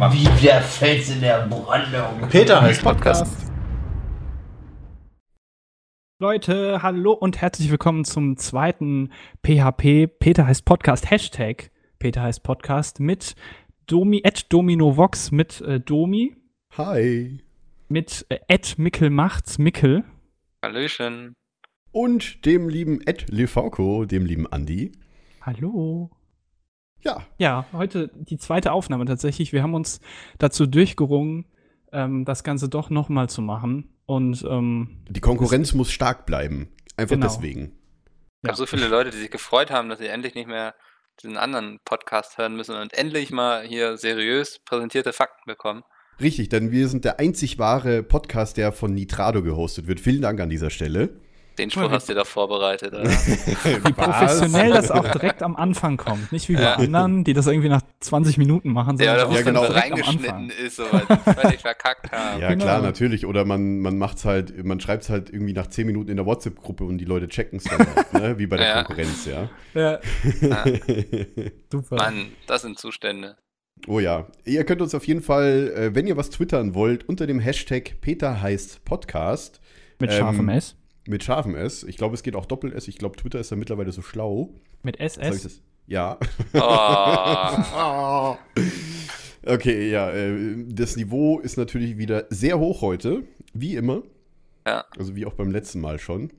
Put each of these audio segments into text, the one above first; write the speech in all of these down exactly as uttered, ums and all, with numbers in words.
Wie der Fels in der Brandung. Peter heißt Podcast. Leute, hallo und herzlich willkommen zum zweiten P H P Peter heißt Podcast. Hashtag Peter heißt Podcast mit Domi, at Domino Vox, mit äh, Domi. Hi. Mit äh, at Mickelmachts, Mickel. Hallöchen. Und dem lieben at Lefauco, dem lieben Andi. Hallo. Ja. Ja, heute die zweite Aufnahme tatsächlich. Wir haben uns dazu durchgerungen, ähm, das Ganze doch nochmal zu machen. Und ähm, die Konkurrenz muss stark bleiben. Einfach genau. Deswegen. Ich habe so viele Leute, die sich gefreut haben, dass sie endlich nicht mehr diesen anderen Podcast hören müssen und endlich mal hier seriös präsentierte Fakten bekommen. Richtig, denn wir sind der einzig wahre Podcast, der von Nitrado gehostet wird. Vielen Dank an dieser Stelle. Den Spruch hast du da vorbereitet, oder? Wie professionell das auch direkt am Anfang kommt. Nicht wie bei ja. anderen, die das irgendwie nach zwanzig Minuten machen. Ja, oder wo es ja, genau. dann so reingeschnitten ist, so, weil sie völlig verkackt haben. Ja, genau. Klar, natürlich. Oder man, man macht's halt, man schreibt es halt irgendwie nach zehn Minuten in der WhatsApp-Gruppe und die Leute checken es dann halt, ne? Wie bei der ja. Konkurrenz, ja. ja. ja. Super. Mann, das sind Zustände. Oh ja. Ihr könnt uns auf jeden Fall, wenn ihr was twittern wollt, unter dem Hashtag Peter heißt Podcast. Mit scharfem ähm, S. Mit scharfem S. Ich glaube, es geht auch Doppel-S. Ich glaube, Twitter ist ja mittlerweile so schlau. Mit S S? Ja. Oh. Okay, ja. Das Niveau ist natürlich wieder sehr hoch heute. Wie immer. Ja. Also wie auch beim letzten Mal schon.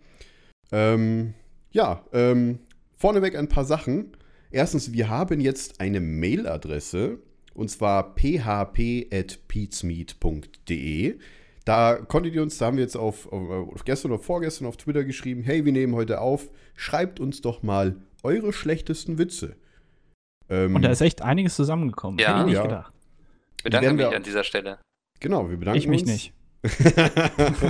Ähm, ja, ähm, vorneweg ein paar Sachen. Erstens, wir haben jetzt eine Mailadresse. Und zwar p h p at pietsmiet punkt d e. Da konntet ihr uns, da haben wir jetzt auf, auf gestern oder vorgestern auf Twitter geschrieben, hey, wir nehmen heute auf, schreibt uns doch mal eure schlechtesten Witze. Ähm, Und da ist echt einiges zusammengekommen. Ja. Hätte ich nicht ja. gedacht. Ich bedanke mich an dieser Stelle. Genau, wir bedanken uns. Ich mich uns. nicht.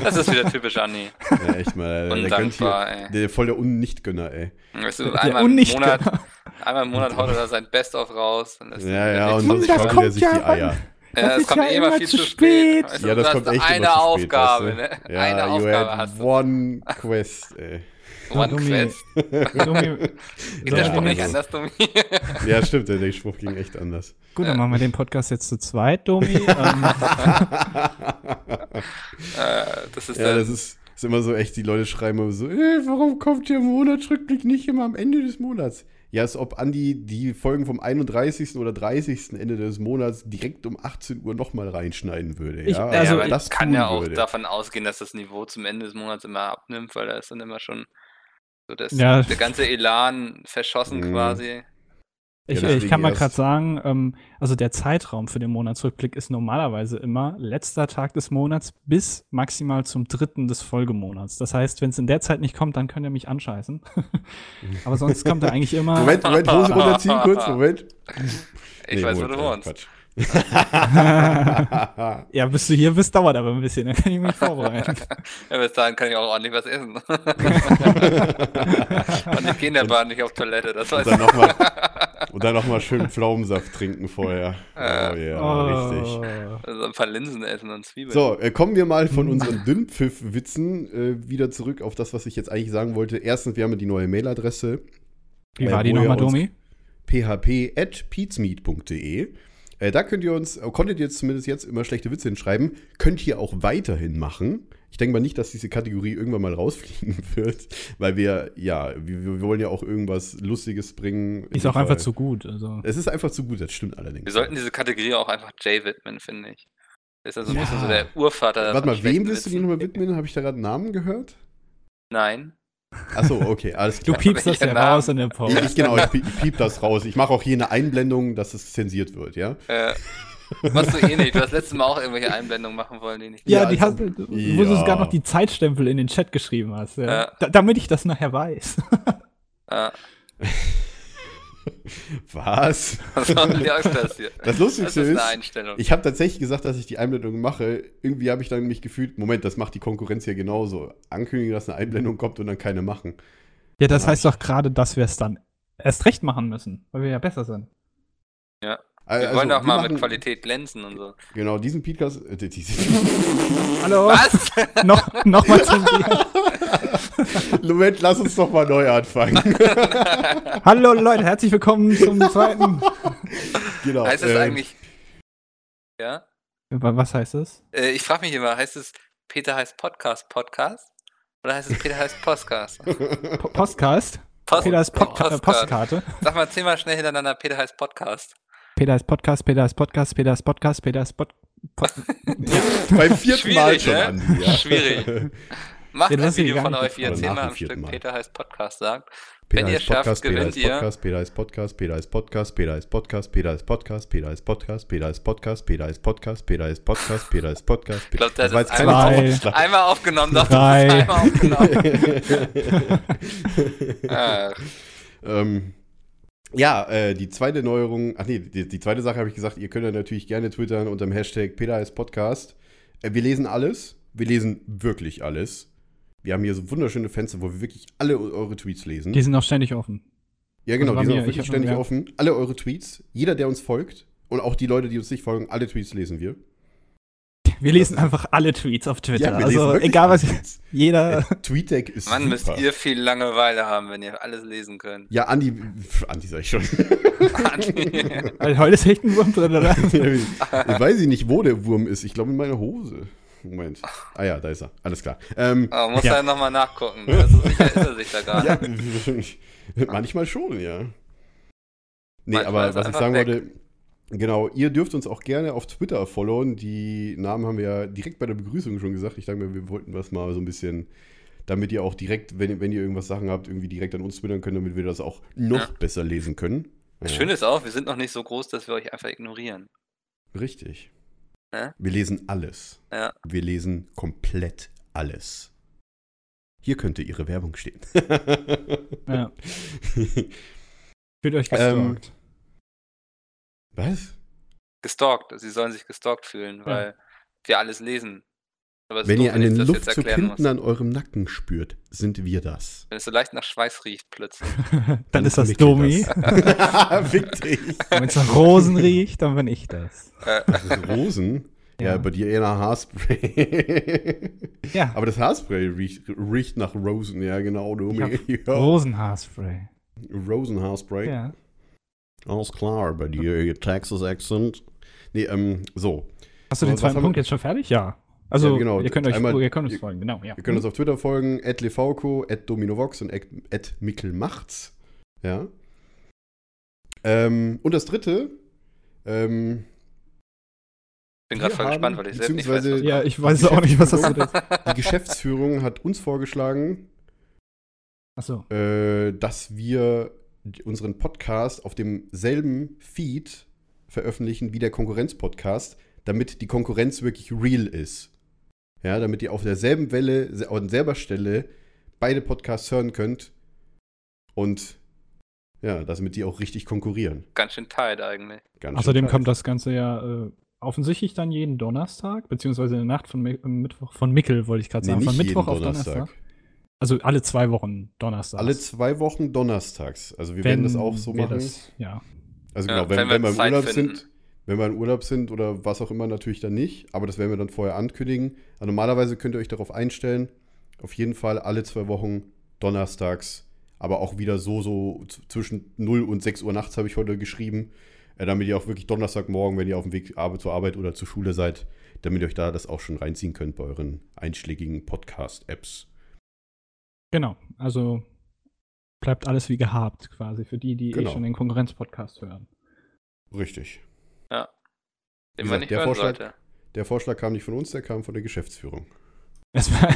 Das ist wieder typisch Anni. Ja, echt mal. Undankbar, der, hier, der voll der Un-Nicht-Gönner, ey. Weißt du, einmal, im Monat, einmal im Monat haut er da sein Best-of raus. Und ja, ja, und dann schauen wir sich die Eier. Ja, das, das kommt ja immer viel zu spät. spät. Ja, das, das kommt echt eine immer zu spät, Aufgabe, weißt du? ne? Ja, eine Aufgabe hast du. One Quest, ey. One Quest. Geht der Spruch nicht anders, Domi? Ja, stimmt, der Spruch ging echt anders. Gut, dann machen wir den Podcast jetzt zu zweit, Domi. das ist ja, das ist, ist immer so echt, die Leute schreiben immer so, hey, warum kommt der Monatsrückblick nicht immer am Ende des Monats? Ja, als ob Andi die Folgen vom einunddreißigsten oder dreißigsten Ende des Monats direkt um achtzehn Uhr nochmal reinschneiden würde. Ja? Ich, also ja, aber das ich kann ja auch würde. davon ausgehen, dass das Niveau zum Ende des Monats immer abnimmt, weil da ist dann immer schon so das, ja. der ganze Elan verschossen mhm. quasi. Ich, ja, ich kann mal gerade sagen, ähm, also der Zeitraum für den Monatsrückblick ist normalerweise immer letzter Tag des Monats bis maximal zum dritten des Folgemonats. Das heißt, wenn es in der Zeit nicht kommt, dann könnt ihr mich anscheißen. Aber sonst kommt er eigentlich immer... Moment, Moment, Hose runterziehen kurz, Moment. Ich nee, weiß, wo du wohnst. Ja, bis du hier bist, dauert aber ein bisschen, dann kann ich mich vorbereiten. Ja, bis dahin kann ich auch ordentlich was essen. Und ich gehe in der Bahn nicht auf Toilette, das weiß ich. Und dann nochmal schön Pflaumensaft trinken vorher. Äh, oh ja, oh. richtig. Also ein paar Linsen essen und Zwiebeln. So, äh, kommen wir mal von unseren Dünnpfiff-Witzen äh, wieder zurück auf das, was ich jetzt eigentlich sagen wollte. Erstens, wir haben die neue Mailadresse. Wie äh, war die nochmal, Domi? p h p at pietsmiet punkt d e. Äh, da könnt ihr uns, konntet ihr zumindest jetzt immer schlechte Witze hinschreiben, könnt ihr auch weiterhin machen. Ich denke mal nicht, dass diese Kategorie irgendwann mal rausfliegen wird, weil wir, ja, wir, wir wollen ja auch irgendwas Lustiges bringen. Ist auch einfach zu gut. Also. Es ist einfach zu gut, das stimmt allerdings. Wir sollten diese Kategorie auch einfach Jay widmen, finde ich. Ist also ja. ein bisschen so der Urvater. Warte mal, wem willst du die nochmal widmen? Habe ich da gerade einen Namen gehört? Nein. Achso, okay, alles klar. Du piepst das ja raus in der Pause. Ich, genau, ich piep das raus. Ich mache auch hier eine Einblendung, dass es zensiert wird, ja? Äh. Machst du eh nicht. Du hast letztes Mal auch irgendwelche Einblendungen machen wollen, die nicht. Ja, die hast, du ja. wo du sogar noch die Zeitstempel in den Chat geschrieben hast. Ja. Ja. Da, damit ich das nachher weiß. Ja. Was? Was haben die Angst das hier? Das Lustigste das ist, eine Einstellung. Ich habe tatsächlich gesagt, dass ich die Einblendung mache. Irgendwie habe ich dann mich gefühlt, Moment, das macht die Konkurrenz ja genauso. Ankündigen, dass eine Einblendung kommt und dann keine machen. Ja, das heißt doch gerade, dass wir es dann erst recht machen müssen, weil wir ja besser sind. Ja. Wir also, wollen doch mal machen, mit Qualität glänzen und so. Genau, diesen Podcast. Äh, Hallo? Was? noch, noch mal zum Moment, lass uns doch mal neu anfangen. Hallo Leute, herzlich willkommen zum zweiten. Genau. Heißt das äh, eigentlich Ja. Was heißt es? Äh, ich frage mich immer, heißt es Peter heißt Podcast Podcast? Oder heißt es Peter heißt Postcast? Postcast? Post Peter heißt Pod Postcard. Postkarte. Sag mal zehnmal schnell hintereinander, Peter heißt Podcast. Peter heißt Podcast, Peter heißt Podcast, Peter heißt Podcast, Peter heißt Podcast. Pod ja. Beim vierten Schwierig, Mal schon, ne? Andi, ja. Schwierig. Macht ja, ein Video von euch, wie ihr zehnmal am Stück Mal. Peter heißt Podcast sagt. Peter Wenn ihr schafft, Podcast, gewinnt Peter ihr. Podcast, Peter heißt Podcast, Peter heißt Podcast, Peter heißt Podcast, Peter heißt Podcast, Peter heißt Podcast, Peter heißt Podcast, Peter heißt Podcast, Peter heißt Podcast, Peter heißt Podcast. Ich glaube, das, das ist einmal, auf, einmal aufgenommen. Doch, das ist einmal aufgenommen. ah. ähm, ja, äh, die zweite Neuerung, ach nee, die, die zweite Sache habe ich gesagt, ihr könnt ja natürlich gerne twittern unter dem Hashtag Peter heißt Podcast. Äh, wir lesen alles, wir lesen wirklich alles. Wir haben hier so wunderschöne Fenster, wo wir wirklich alle eure Tweets lesen. Die sind auch ständig offen. Ja, genau, die sind auch wirklich ständig offen. Alle eure Tweets, jeder, der uns folgt und auch die Leute, die uns nicht folgen, alle Tweets lesen wir. Wir lesen einfach alle Tweets auf Twitter. Ja, also egal was, jeder... TweetDeck ist Mann, müsst ihr viel Langeweile haben, wenn ihr alles lesen könnt. Ja, Andi, Andi sag ich schon. Andi. Heute ist echt ein Wurm drin, oder? Ich weiß nicht, wo der Wurm ist. Ich glaube, in meiner Hose. Moment. Ah ja, da ist er. Alles klar. Ähm, oh, muss ja. er nochmal nachgucken. So sicher ist er sich da gar nicht. Ja, manchmal schon, ja. Nee, manchmal aber was ich sagen weg. wollte, genau, ihr dürft uns auch gerne auf Twitter followen. Die Namen haben wir ja direkt bei der Begrüßung schon gesagt. Ich dachte mir, wir wollten was mal so ein bisschen, damit ihr auch direkt, wenn, wenn ihr irgendwas Sachen habt, irgendwie direkt an uns twittern könnt, damit wir das auch noch ja. besser lesen können. Ja. Das Schöne ist auch, wir sind noch nicht so groß, dass wir euch einfach ignorieren. Richtig. Ja? Wir lesen alles. Ja. Wir lesen komplett alles. Hier könnte ihre Werbung stehen. ja. Fühlt euch gestalkt. Ähm, was? Gestalkt. Sie sollen sich gestalkt fühlen, ja. weil wir alles lesen. Aber wenn ihr eine Luft zu Pinten an eurem Nacken spürt, sind wir das. Wenn es so leicht nach Schweiß riecht plötzlich. dann, dann ist das Domi. Fick dich. Wenn es nach Rosen riecht, dann bin ich das. Rosen? Ja, ja, bei dir eher nach Haarspray. ja. Aber das Haarspray riecht, riecht nach Rosen, ja genau, Domi. Ja. Rosenhaarspray. Rosenhaarspray? Ja. Alles klar, bei dir, ihr Texas-Accent. Nee, ähm, so. Hast du den zweiten Punkt jetzt schon fertig? Ja. Also, ja, genau. ihr könnt euch Einmal, ihr könnt uns folgen, genau. Ja. Ihr könnt uns auf Twitter folgen, at Lefauco, at Domino Vox und at Mickelmachts. Ja. Ähm, und das dritte, ähm, ich bin gerade voll haben, gespannt, weil ich selbst nicht weiß. Was ja, ich weiß auch nicht, was das ist. Die Geschäftsführung hat uns vorgeschlagen, Ach so. äh, dass wir unseren Podcast auf demselben Feed veröffentlichen wie der Konkurrenz-Podcast, damit die Konkurrenz wirklich real ist. Ja, damit ihr auf derselben Welle, an derselben Stelle beide Podcasts hören könnt und ja, damit die auch richtig konkurrieren. Ganz schön tight eigentlich. Ganz Außerdem tight. kommt das Ganze ja äh, offensichtlich dann jeden Donnerstag, beziehungsweise in der Nacht von, Mi Mittwoch, von Mickel, wollte ich gerade sagen, nee, von Mittwoch auf Donnerstag. Donnerstag. Also alle zwei Wochen Donnerstags. Alle zwei Wochen Donnerstags. Also wir wenn werden das auch so machen. Das, ja. Also genau, ja, wenn, wenn wir im Zeit Urlaub finden. sind. Wenn wir in Urlaub sind oder was auch immer, natürlich dann nicht. Aber das werden wir dann vorher ankündigen. Also normalerweise könnt ihr euch darauf einstellen. Auf jeden Fall alle zwei Wochen donnerstags. Aber auch wieder so, so zwischen null und sechs Uhr nachts habe ich heute geschrieben. Damit ihr auch wirklich Donnerstagmorgen, wenn ihr auf dem Weg zur Arbeit oder zur Schule seid, damit ihr euch da das auch schon reinziehen könnt bei euren einschlägigen Podcast-Apps. Genau. Also bleibt alles wie gehabt quasi für die, die genau. eh schon den Konkurrenz-Podcast hören. Richtig. Ja. Den man nicht hören sollte. Der Vorschlag kam nicht von uns, der kam von der Geschäftsführung. Erstmal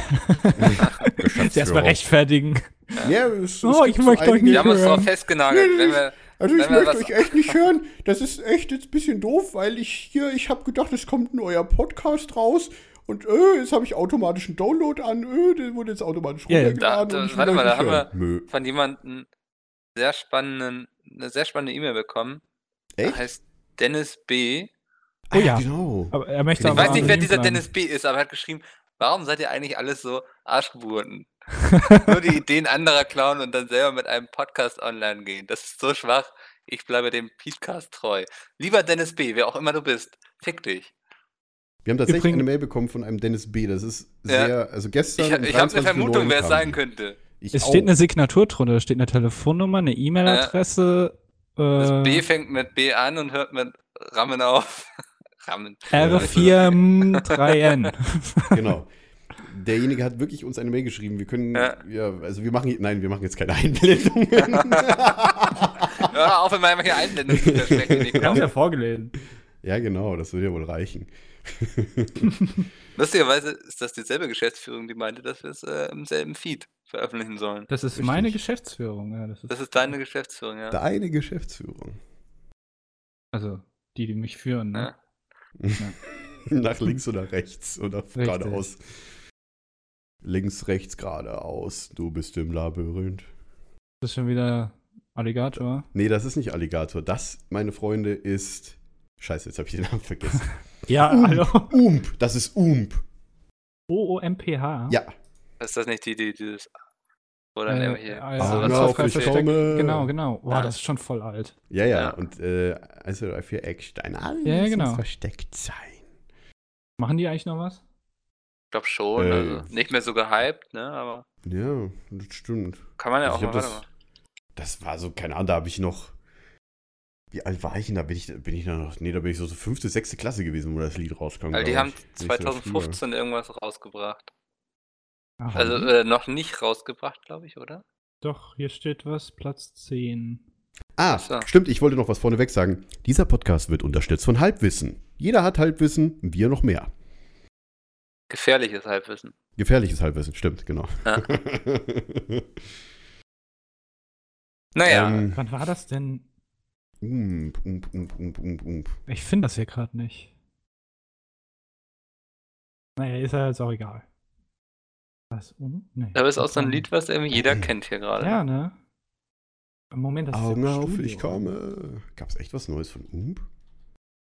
erstmal rechtfertigen. Ja, es, es oh, ich möchte euch nicht hören. Wir haben uns drauf festgenagelt. Nee, nee, wenn wir, also, wenn ich möchte euch echt nicht hören. Das ist echt jetzt ein bisschen doof, weil ich hier, ich habe gedacht, es kommt ein neuer Podcast raus. Und öh, jetzt habe ich automatisch einen Download an. Öh, der wurde jetzt automatisch yeah, runtergeladen. Da, da, und ich warte mal, da haben hören. wir Mö. von jemandem sehr spannenden, eine sehr spannende E-Mail bekommen. Echt? Das heißt Dennis B. Oh ja, genau. Aber er möchte ich aber weiß nicht, wer dieser Dennis B. ist, aber er hat geschrieben, warum seid ihr eigentlich alles so Arschgeburten? Nur die Ideen anderer klauen und dann selber mit einem Podcast online gehen. Das ist so schwach, ich bleibe dem Podcast treu. Lieber Dennis B., wer auch immer du bist, fick dich. Wir haben tatsächlich Übrigens. eine Mail bekommen von einem Dennis B., das ist sehr, ja. also gestern... Ich, ich habe eine Vermutung, wer es sein könnte. Ich es auch. steht eine Signatur drunter, da steht eine Telefonnummer, eine E-Mail-Adresse... Ja. Das B fängt mit B an und hört mit Ramen auf. Rahmen. R vier drei N. Genau. Derjenige hat wirklich uns eine Mail geschrieben. Wir können, ja, ja also wir machen, nein, wir machen jetzt keine Einblendungen. Ja, auch wenn wir hier Einblendungen sprechen. Wir haben ja vorgelesen. Ja, genau, das würde ja wohl reichen. Lustigerweise ist das dieselbe Geschäftsführung, die meinte, dass wir es äh, im selben Feed veröffentlichen sollen. Das ist Richtig. meine Geschäftsführung. Ja, das, ist das ist deine Geschäftsführung, ja. Deine Geschäftsführung. Also, die, die mich führen, ne? Ja. Ja. Nach links oder rechts oder Richtig. geradeaus. Links, rechts, geradeaus. Du bist im Labyrinth. Das ist schon wieder Alligator? Nee, das ist nicht Alligator. Das, meine Freunde, ist... Scheiße, jetzt habe ich den Namen vergessen. Ja, Oomph, hallo. Oomph, das ist Oomph. O O M P H? Ja. Ist das nicht die, die dieses... Oder äh, hier. Also, ah, genau, das ist genau, genau. Wow, ja. Das ist schon voll alt. Ja, ja, ja. Und äh, also für Eckstein. Alles ja, genau. muss versteckt sein. Machen die eigentlich noch was? Ich glaube schon. Äh, also nicht mehr so gehypt, ne? Aber ja, das stimmt. Kann man ja auch mal, das, mal. Das war so, keine Ahnung, da habe ich noch... Wie alt war ich denn? Da bin ich, bin ich noch. Nee, da bin ich so, so fünfte, sechste Klasse gewesen, wo das Lied rauskam. Also die haben zwanzig fünfzehn irgendwas rausgebracht. Aha. Also äh, noch nicht rausgebracht, glaube ich, oder? Doch, hier steht was, Platz zehn. Ah, so. Stimmt, ich wollte noch was vorneweg sagen. Dieser Podcast wird unterstützt von Halbwissen. Jeder hat Halbwissen, wir noch mehr. Gefährliches Halbwissen. Gefährliches Halbwissen, stimmt, genau. Ja. Naja. Ähm, wann war das denn? Ump, ump, ump, ump, ump, ump. Ich finde das hier gerade nicht. Naja, ist ja jetzt auch egal. Was? Um? Nee. Aber es ist auch so ein Lied, was irgendwie jeder kennt hier gerade. Ja, ne? Im Moment, das Augen ist ja im auf, Studio. Ich komme. Gab's echt was Neues von Oomph?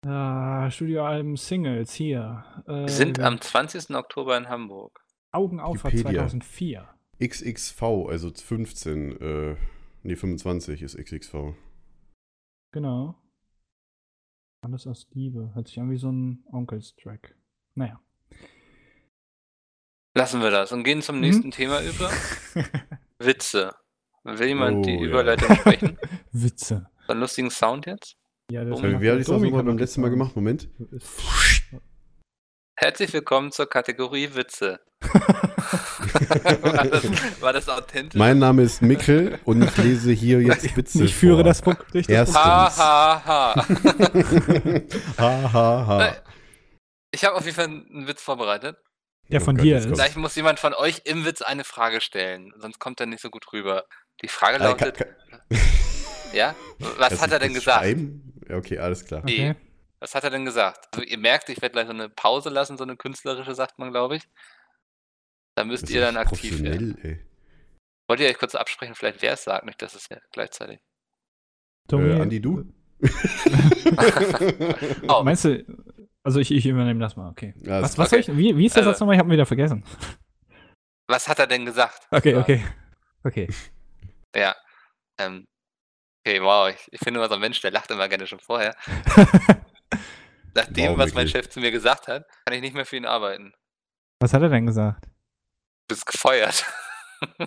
Uh, Studioalben Singles hier. Wir äh, sind am zwanzigsten Oktober in Hamburg. Augen auf war zweitausendvier. X X V, also fünfzehn, äh, nee, fünfundzwanzig ist X X V. Genau. Alles aus Liebe. Hört sich an wie so ein Onkels-Track. Naja. Lassen wir das und gehen zum nächsten hm? Thema über. Witze. Will jemand oh, die ja. Überleitung sprechen? Witze. So einen lustigen Sound jetzt? Ja, das um, wie hatte ich das nochmal beim letzten Mal gemacht? Moment. Herzlich willkommen zur Kategorie Witze. war, das, war das authentisch? Mein Name ist Mickel und ich lese hier jetzt Witze. Ich führe vor. das Buch durch das Buch. Ha, ha, ha. Ha, ha, ha. Ich habe auf jeden Fall einen Witz vorbereitet. Der von dir ist. Vielleicht muss jemand von euch im Witz eine Frage stellen, sonst kommt er nicht so gut rüber. Die Frage lautet: kann, kann. Ja? Was das hat er denn gesagt? Schreiben? Okay, alles klar. Okay. Was hat er denn gesagt? Also, ihr merkt, ich werde gleich so eine Pause lassen, so eine künstlerische, sagt man, glaube ich. Da müsst das ihr dann aktiv werden. Ey. Wollt ihr euch kurz absprechen? Vielleicht wer es sagt, nicht, dass es gleichzeitig. Tommy, äh, Andi, du? Oh. Meinst du, also ich, ich übernehme das mal, okay. Ja, was, was okay. Ich, wie, wie ist der also, Satz nochmal? Ich habe ihn wieder vergessen. Was hat er denn gesagt? Okay, ja. okay. Okay. Ja. Ähm, okay, wow. Ich, ich finde immer so ein Mensch, der lacht immer gerne schon vorher. Nach dem, wow, was mein Chef zu mir gesagt hat, kann ich nicht mehr für ihn arbeiten. Was hat er denn gesagt? Du bist gefeuert. Du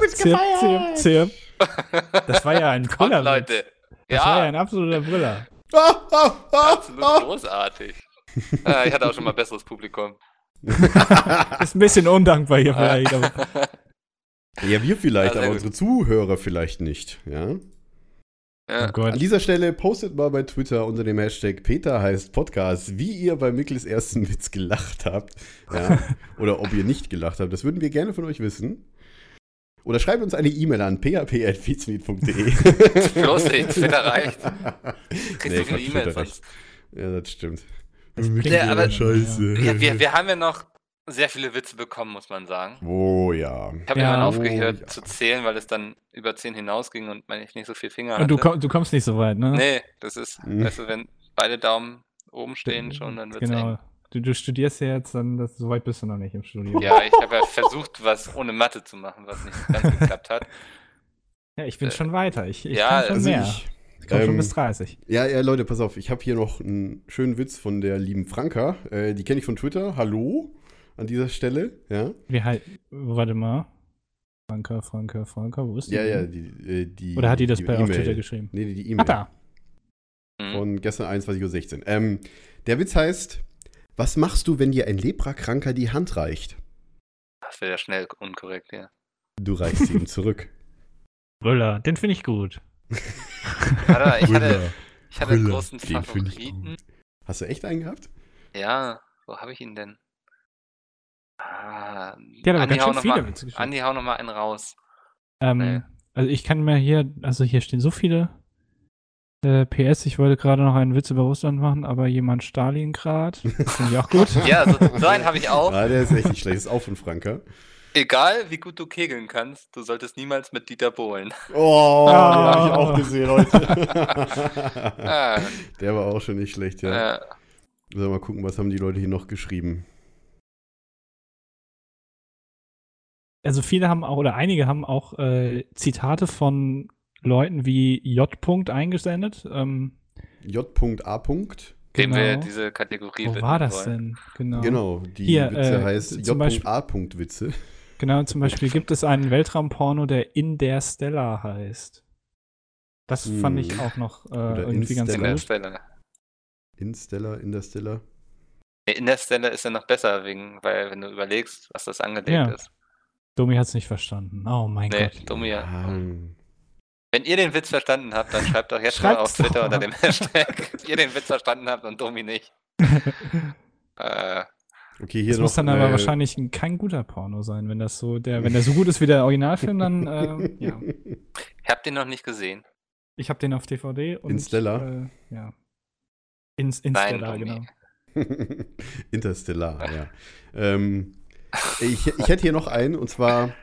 bist zirp, gefeuert. Zirp, zirp. Das war ja ein Brüller, Leute. Das ja. war ja ein absoluter Brüller. Absolut großartig. Ah, ich hatte auch schon mal besseres Publikum. Ist ein bisschen undankbar hier vielleicht. Aber. Ja, wir vielleicht, aber unsere Zuhörer vielleicht nicht. Ja. Ja. Oh, an dieser Stelle postet mal bei Twitter unter dem Hashtag Peter heißt Podcast, wie ihr bei Mickels ersten Witz gelacht habt. Ja. Oder ob ihr nicht gelacht habt. Das würden wir gerne von euch wissen. Oder schreibt uns eine E-Mail an p h p at pietsmiet punkt d e. Bloß nicht, Twitter reicht. Kriegst nee, du viele E-Mails sonst. Ja, das stimmt. Das ja, aber Scheiße. Ja, wir, wir haben ja noch sehr viele Witze bekommen, muss man sagen. Oh ja. Ich habe ja, immer aufgehört oh, ja. zu zählen, weil es dann über zehn hinausging und man nicht so viel Finger hatte. Und du, komm, du kommst nicht so weit, ne? Nee, das ist, mhm. weißt du, wenn beide Daumen oben stehen schon, dann wird's genau. eng. Du, du studierst ja jetzt, dann das, so weit bist du noch nicht im Studium. Ja, ich habe ja versucht, was ohne Mathe zu machen, was nicht ganz geklappt hat. Ja, ich bin äh, schon weiter. Ich, ich ja, kann schon also mehr. Ich, ich komme ähm, schon bis dreißig. Ja, ja, Leute, pass auf. Ich habe hier noch einen schönen Witz von der lieben Franka. Äh, die kenne ich von Twitter. Hallo. An dieser Stelle, ja. Wir halt, warte mal. Franka, Franka, Franka, wo ist die? Ja, denn? ja, die, die. Oder hat die das die bei e auf Twitter geschrieben? Nee, die E-Mail. E ah, da. Mhm. Von gestern einundzwanzig Uhr sechzehn. Ähm, der Witz heißt, was machst du, wenn dir ein Leprakranker die Hand reicht? Das wäre ja schnell unkorrekt, ja. Du reichst ihm zurück. Brüller, den finde ich gut. Alter, ich Brüller, hatte, ich hatte Brüller, einen großen Favoriten. Hast du echt einen gehabt? Ja, wo habe ich ihn denn? Ah, ja, Andi, hau noch mal, Andi, hau nochmal einen raus. Ähm, nee. Also ich kann mir hier, also hier stehen so viele äh, P S, ich wollte gerade noch einen Witz über Russland machen, aber jemand Stalingrad, finde ich auch gut. Ja, so, so einen habe ich auch. Ah, der ist echt nicht schlecht, ist auch von Franka. Egal, wie gut du kegeln kannst, du solltest niemals mit Dieter Bohlen. Oh, oh. Den habe ich auch gesehen heute. Der war auch schon nicht schlecht, ja. ja. So, mal gucken, was haben die Leute hier noch geschrieben. Also viele haben auch, oder einige haben auch äh, Zitate von Leuten wie J. eingesendet. Ähm, J A. Dem genau. wir diese Kategorie Wo war das wollen. denn? Genau, genau die Hier, Witze äh, heißt J A. Witze. Genau, zum Beispiel gibt es einen Weltraumporno, der Interstellar heißt. Das hm. fand ich auch noch äh, irgendwie ganz gut. Interstellar. Interstellar, Interstellar. Interstellar ist ja noch besser, wegen, weil wenn du überlegst, was das angelegt ja. ist. Domi hat's nicht verstanden. Oh mein nee, Gott. Domi ja. um. Wenn ihr den Witz verstanden habt, dann schreibt doch jetzt mal auf Twitter mal. unter dem Hashtag, dass ihr den Witz verstanden habt und Domi nicht. äh. Okay, hier das noch, muss dann äh, aber wahrscheinlich kein guter Porno sein, wenn das so, der, wenn der so gut ist wie der Originalfilm, dann äh, ja. Ich hab den noch nicht gesehen. Ich hab den auf D V D und Interstellar. Äh, ja. In, Interstellar, genau. Interstellar, ja. ähm. Ich, ich hätte hier noch einen, und zwar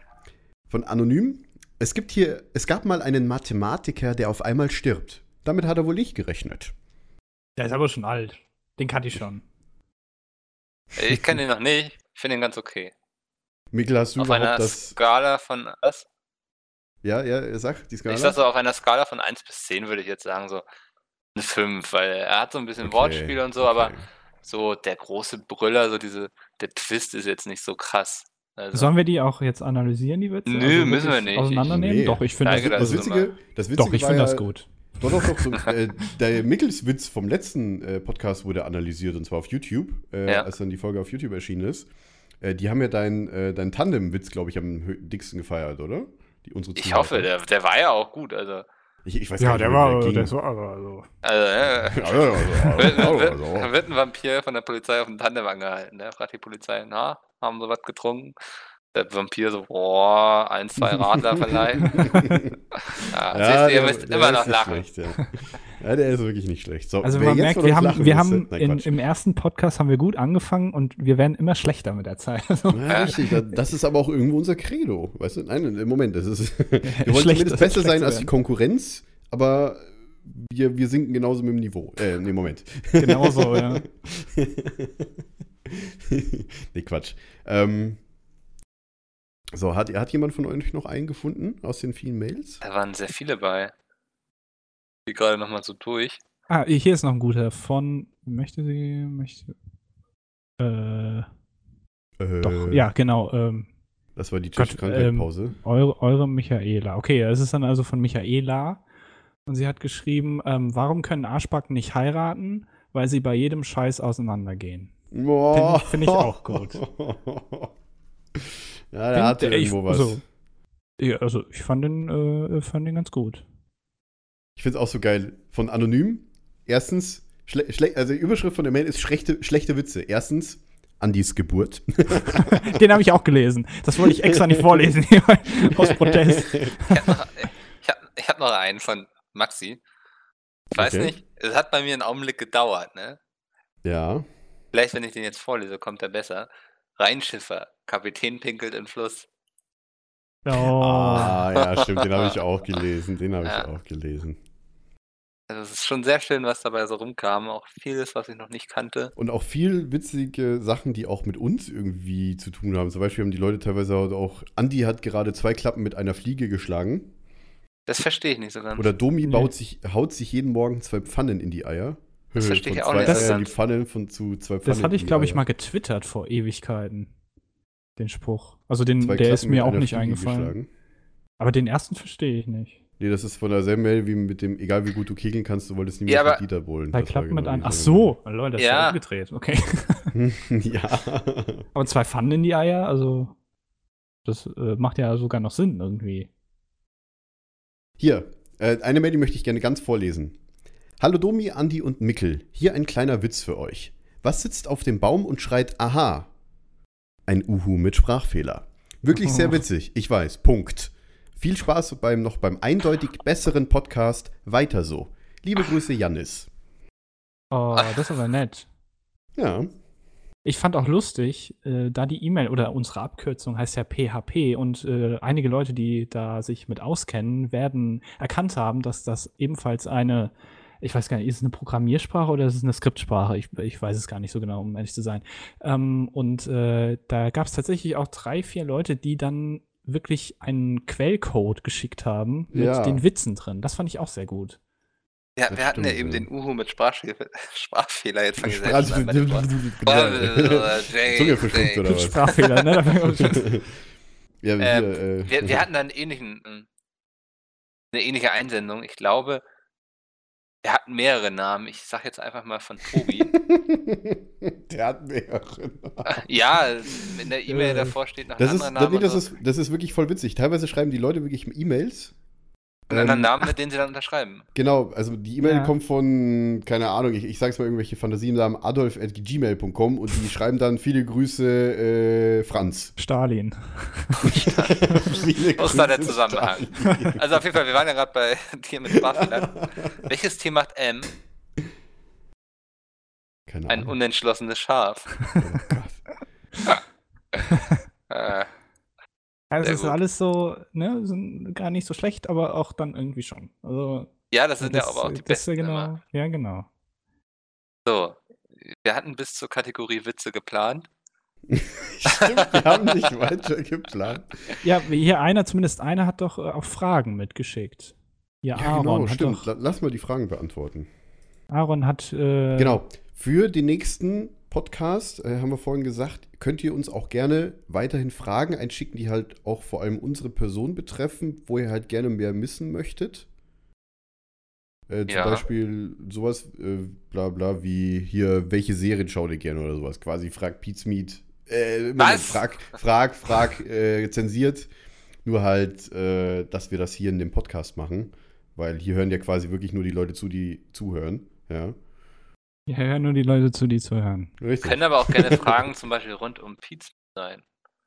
von Anonym. Es gibt hier, es gab mal einen Mathematiker, der auf einmal stirbt. Damit hat er wohl nicht gerechnet. Der ist aber schon alt. Den kannte ich schon. Ich kenne den noch nicht. Ich finde den ganz okay. Mikkel, hast du auf überhaupt das... Auf einer Skala von... Was? Ja, ja, sag die Skala. Ich sag so, auf einer Skala von eins bis zehn würde ich jetzt sagen, so eine fünf, weil er hat so ein bisschen okay. Wortspiel und so, okay. aber... So der große Brüller, so diese, der Twist ist jetzt nicht so krass. Also Sollen wir die auch jetzt analysieren, die Witze? Nö, also müssen wir nicht. Auseinandernehmen? Ich, nee. Doch, ich finde das, das, das, das Witzige. Doch, ich finde das gut. Doch, doch, doch. So, äh, der Mickelswitz vom letzten äh, Podcast wurde analysiert, und zwar auf YouTube, äh, ja. als dann die Folge auf YouTube erschienen ist. Äh, die haben ja deinen äh, dein Tandem-Witz, glaube ich, am dicksten gefeiert, oder? Die, unsere ich hoffe, der, der war ja auch gut, also. Ich, ich weiß ja, der war aber so. Also, da wird ein Vampir von der Polizei auf dem Tandem angehalten. Da fragt die Polizei, na, haben sie was getrunken? Der Vampir so, boah, ein, zwei Radler verleihen. ja, ja, ihr müsst der, immer der noch lachen. Schlecht, ja. ja, der ist wirklich nicht schlecht. So, also man merkt, wir haben, wir haben Nein, in, im ersten Podcast haben wir gut angefangen und wir werden immer schlechter mit der Zeit. ja, richtig, das ist aber auch irgendwo unser Credo. Weißt du? Nein, im Moment, das ist, wir wollen schlecht, zumindest besser sein als die Konkurrenz, aber wir, wir sinken genauso mit dem Niveau. Äh, nee, Moment. Genauso, ja. nee, Quatsch. Ähm, So, hat, hat jemand von euch noch einen gefunden aus den vielen Mails? Da waren sehr viele bei. Die gerade nochmal so durch. Ah, hier ist noch ein guter von. Möchte sie. Möchte. Äh. äh doch, ja, genau. Ähm, das war die Tischkrankheitspause. Ähm, eure, eure Michaela. Okay, es ist dann also von Michaela. Und sie hat geschrieben: ähm, Warum können Arschbacken nicht heiraten? Weil sie bei jedem Scheiß auseinandergehen. Boah. Den finde ich auch gut. Ja, der hatte irgendwo ich, was. So. Ja, also ich fand den, äh, fand den ganz gut. Ich find's auch so geil. Von Anonym. Erstens, schle schle also die Überschrift von der Mail ist schlechte, schlechte Witze. Erstens, Andis Geburt. Den habe ich auch gelesen. Das wollte ich extra nicht vorlesen. Aus Protest. Ich habe noch, hab, hab noch einen von Maxi. Ich weiß okay. nicht, es hat bei mir einen Augenblick gedauert, ne? Ja. Vielleicht, wenn ich den jetzt vorlese, kommt er besser. Reinschiffer. Kapitän pinkelt im Fluss. Oh. Ah, ja, stimmt, den habe ich auch gelesen, den habe ich ja. auch gelesen. Also es ist schon sehr schön, was dabei so rumkam, auch vieles, was ich noch nicht kannte. Und auch viel witzige Sachen, die auch mit uns irgendwie zu tun haben. Zum Beispiel haben die Leute teilweise auch, Andi hat gerade zwei Klappen mit einer Fliege geschlagen. Das verstehe ich nicht so ganz. Oder Domi nee. baut sich, haut sich jeden Morgen zwei Pfannen in die Eier. Das verstehe ich auch nicht. Das, die Pfanne von zu zwei Pfannen das hatte ich, glaube ich, mal getwittert vor Ewigkeiten. Den Spruch. Also den, der ist mir auch nicht eingefallen. Aber den ersten verstehe ich nicht. Nee, das ist von derselben Mail wie mit dem, egal wie gut du kegeln kannst, du wolltest niemals ja, mit Dieter Bohlen. Bei Klappen genau mit einem. Ach so, oh, Leute, das ja. ist ja umgedreht, okay. Ja. Aber zwei Pfannen in die Eier, also das äh, macht ja sogar noch Sinn irgendwie. Hier, äh, eine Mail, die möchte ich gerne ganz vorlesen. Hallo Domi, Andi und Mickel. Hier ein kleiner Witz für euch. Was sitzt auf dem Baum und schreit Aha? Ein Uhu mit Sprachfehler. Wirklich oh. sehr witzig, ich weiß, Punkt. Viel Spaß beim noch beim eindeutig besseren Podcast. Weiter so. Liebe Grüße, Jannis. Oh, das ist aber nett. Ja. Ich fand auch lustig, äh, da die E-Mail oder unsere Abkürzung heißt ja P H P und äh, einige Leute, die da sich mit auskennen, werden erkannt haben, dass das ebenfalls eine, ich weiß gar nicht, ist es eine Programmiersprache oder ist es eine Skriptsprache? Ich, ich weiß es gar nicht so genau, um ehrlich zu sein. Ähm, und äh, da gab es tatsächlich auch drei, vier Leute, die dann wirklich einen Quellcode geschickt haben mit ja. den Witzen drin. Das fand ich auch sehr gut. Ja, das wir hatten ja eben den Uhu mit Sprachfehler, Sprachfehler jetzt von Sprach Gesellschaft. Zunge verschluckt oder was? Sprachfehler, ne? ja, ähm, hier, äh, wir, wir hatten dann einen ähnlichen, eine ähnliche Einsendung. Ich glaube, er hat mehrere Namen. Ich sag jetzt einfach mal von Tobi. Der hat mehrere Namen. Ja, in der E-Mail davor steht noch ein anderer Name. Das ist, das ist wirklich voll witzig. Teilweise schreiben die Leute wirklich E-Mails. Und dann einen Namen, mit dem sie dann unterschreiben. Genau, also die E-Mail ja. kommt von, keine Ahnung, ich, ich sag's mal irgendwelche Fantasienamen, adolf at gmail punkt com und die schreiben dann viele Grüße, äh, Franz. Stalin. Wo ist da der Zusammenhang? Stalin. Also auf jeden Fall, wir waren ja gerade bei dir mit Buffler. Welches Tier macht M? Keine Ahnung. Ein unentschlossenes Schaf. Oh Gott. Also es ist alles so, ne, sind gar nicht so schlecht, aber auch dann irgendwie schon. Also, ja, das sind das, ja aber auch die besten. Genau, ja, genau. So, wir hatten bis zur Kategorie Witze geplant. Stimmt, wir haben nicht weiter geplant. Ja, hier einer, zumindest einer hat doch auch Fragen mitgeschickt. Hier ja, Aaron genau, hat stimmt. Doch, lass mal die Fragen beantworten. Aaron hat äh, Genau, für den nächsten Podcast, äh, haben wir vorhin gesagt, könnt ihr uns auch gerne weiterhin Fragen einschicken, die halt auch vor allem unsere Person betreffen, wo ihr halt gerne mehr wissen möchtet. Äh, zum ja. Beispiel sowas, äh, bla bla, wie hier, welche Serien schaut ihr gerne oder sowas. Quasi frag PietSmiet, äh, Was? frag, frag, frag, äh, zensiert. Nur halt, äh, dass wir das hier in dem Podcast machen, weil hier hören ja quasi wirklich nur die Leute zu, die zuhören, ja. Ja, hören nur die Leute zu, die zuhören. Richtig. Können aber auch gerne Fragen zum Beispiel rund um PietSmiet sein.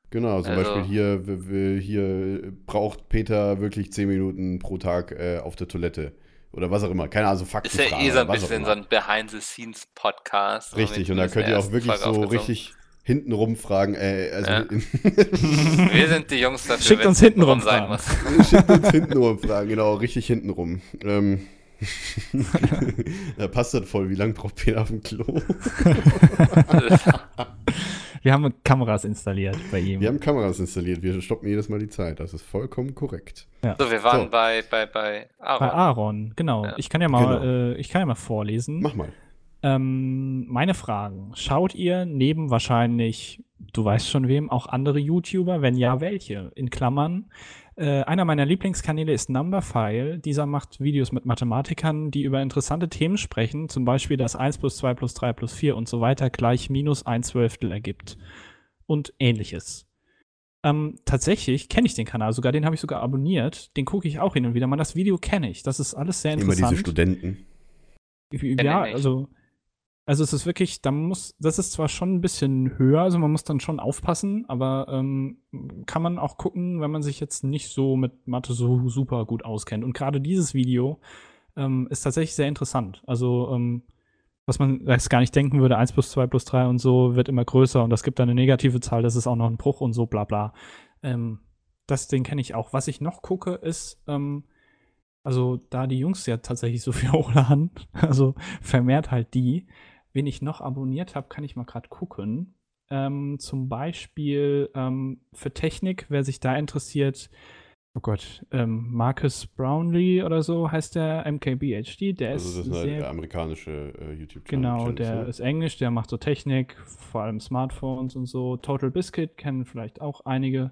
Genau, zum also. Beispiel hier, wir, wir, hier braucht Peter wirklich zehn Minuten pro Tag äh, auf der Toilette. Oder was auch immer. Keine Ahnung, so Fakten. Ist ja eh so ein bisschen so ein Behind-the-Scenes-Podcast. Richtig, und da könnt ihr auch wirklich so richtig hintenrum fragen. Äh, also ja. Wir sind die Jungs dafür. Schickt uns hintenrum sein muss. Schickt uns hintenrum fragen, genau, richtig hintenrum. Ähm. Da passt das voll. Wie lange braucht Peter auf dem Klo? Wir haben Kameras installiert bei ihm. Wir haben Kameras installiert. Wir stoppen jedes Mal die Zeit. Das ist vollkommen korrekt. Ja. So, wir waren so. Bei, bei, bei Aaron. Bei Aaron, genau. Ja. Ich kann ja mal, genau. äh, ich kann ja mal vorlesen. Mach mal. Ähm, meine Fragen. Schaut ihr neben wahrscheinlich, du weißt schon wem, auch andere YouTuber? Wenn ja, welche? In Klammern. Äh, einer meiner Lieblingskanäle ist Numberphile. Dieser macht Videos mit Mathematikern, die über interessante Themen sprechen, zum Beispiel, dass eins plus zwei plus drei plus vier und so weiter gleich minus ein Zwölftel ergibt und ähnliches. Ähm, tatsächlich kenne ich den Kanal sogar, den habe ich sogar abonniert, den gucke ich auch hin und wieder mal. Das Video kenne ich, das ist alles sehr interessant. Immer diese Studenten. Ja, also... Also es ist wirklich, da muss, das ist zwar schon ein bisschen höher, also man muss dann schon aufpassen, aber ähm, kann man auch gucken, wenn man sich jetzt nicht so mit Mathe so super gut auskennt. Und gerade dieses Video ähm, ist tatsächlich sehr interessant. Also ähm, was man jetzt gar nicht denken würde, eins plus zwei plus drei und so wird immer größer und das gibt dann eine negative Zahl, das ist auch noch ein Bruch und so bla bla. Ähm, das Ding kenne ich auch. Was ich noch gucke ist, ähm, also da die Jungs ja tatsächlich so viel hochladen, also vermehrt halt die. Wen ich noch abonniert habe, kann ich mal gerade gucken. Ähm, zum Beispiel ähm, für Technik, wer sich da interessiert, oh Gott, ähm, Marques Brownlee oder so heißt der, M K B H D, der also ist, ist sehr... der amerikanische äh, YouTube-Channel. Genau, der so. Ist englisch, der macht so Technik, vor allem Smartphones und so. Total Biscuit kennen vielleicht auch einige.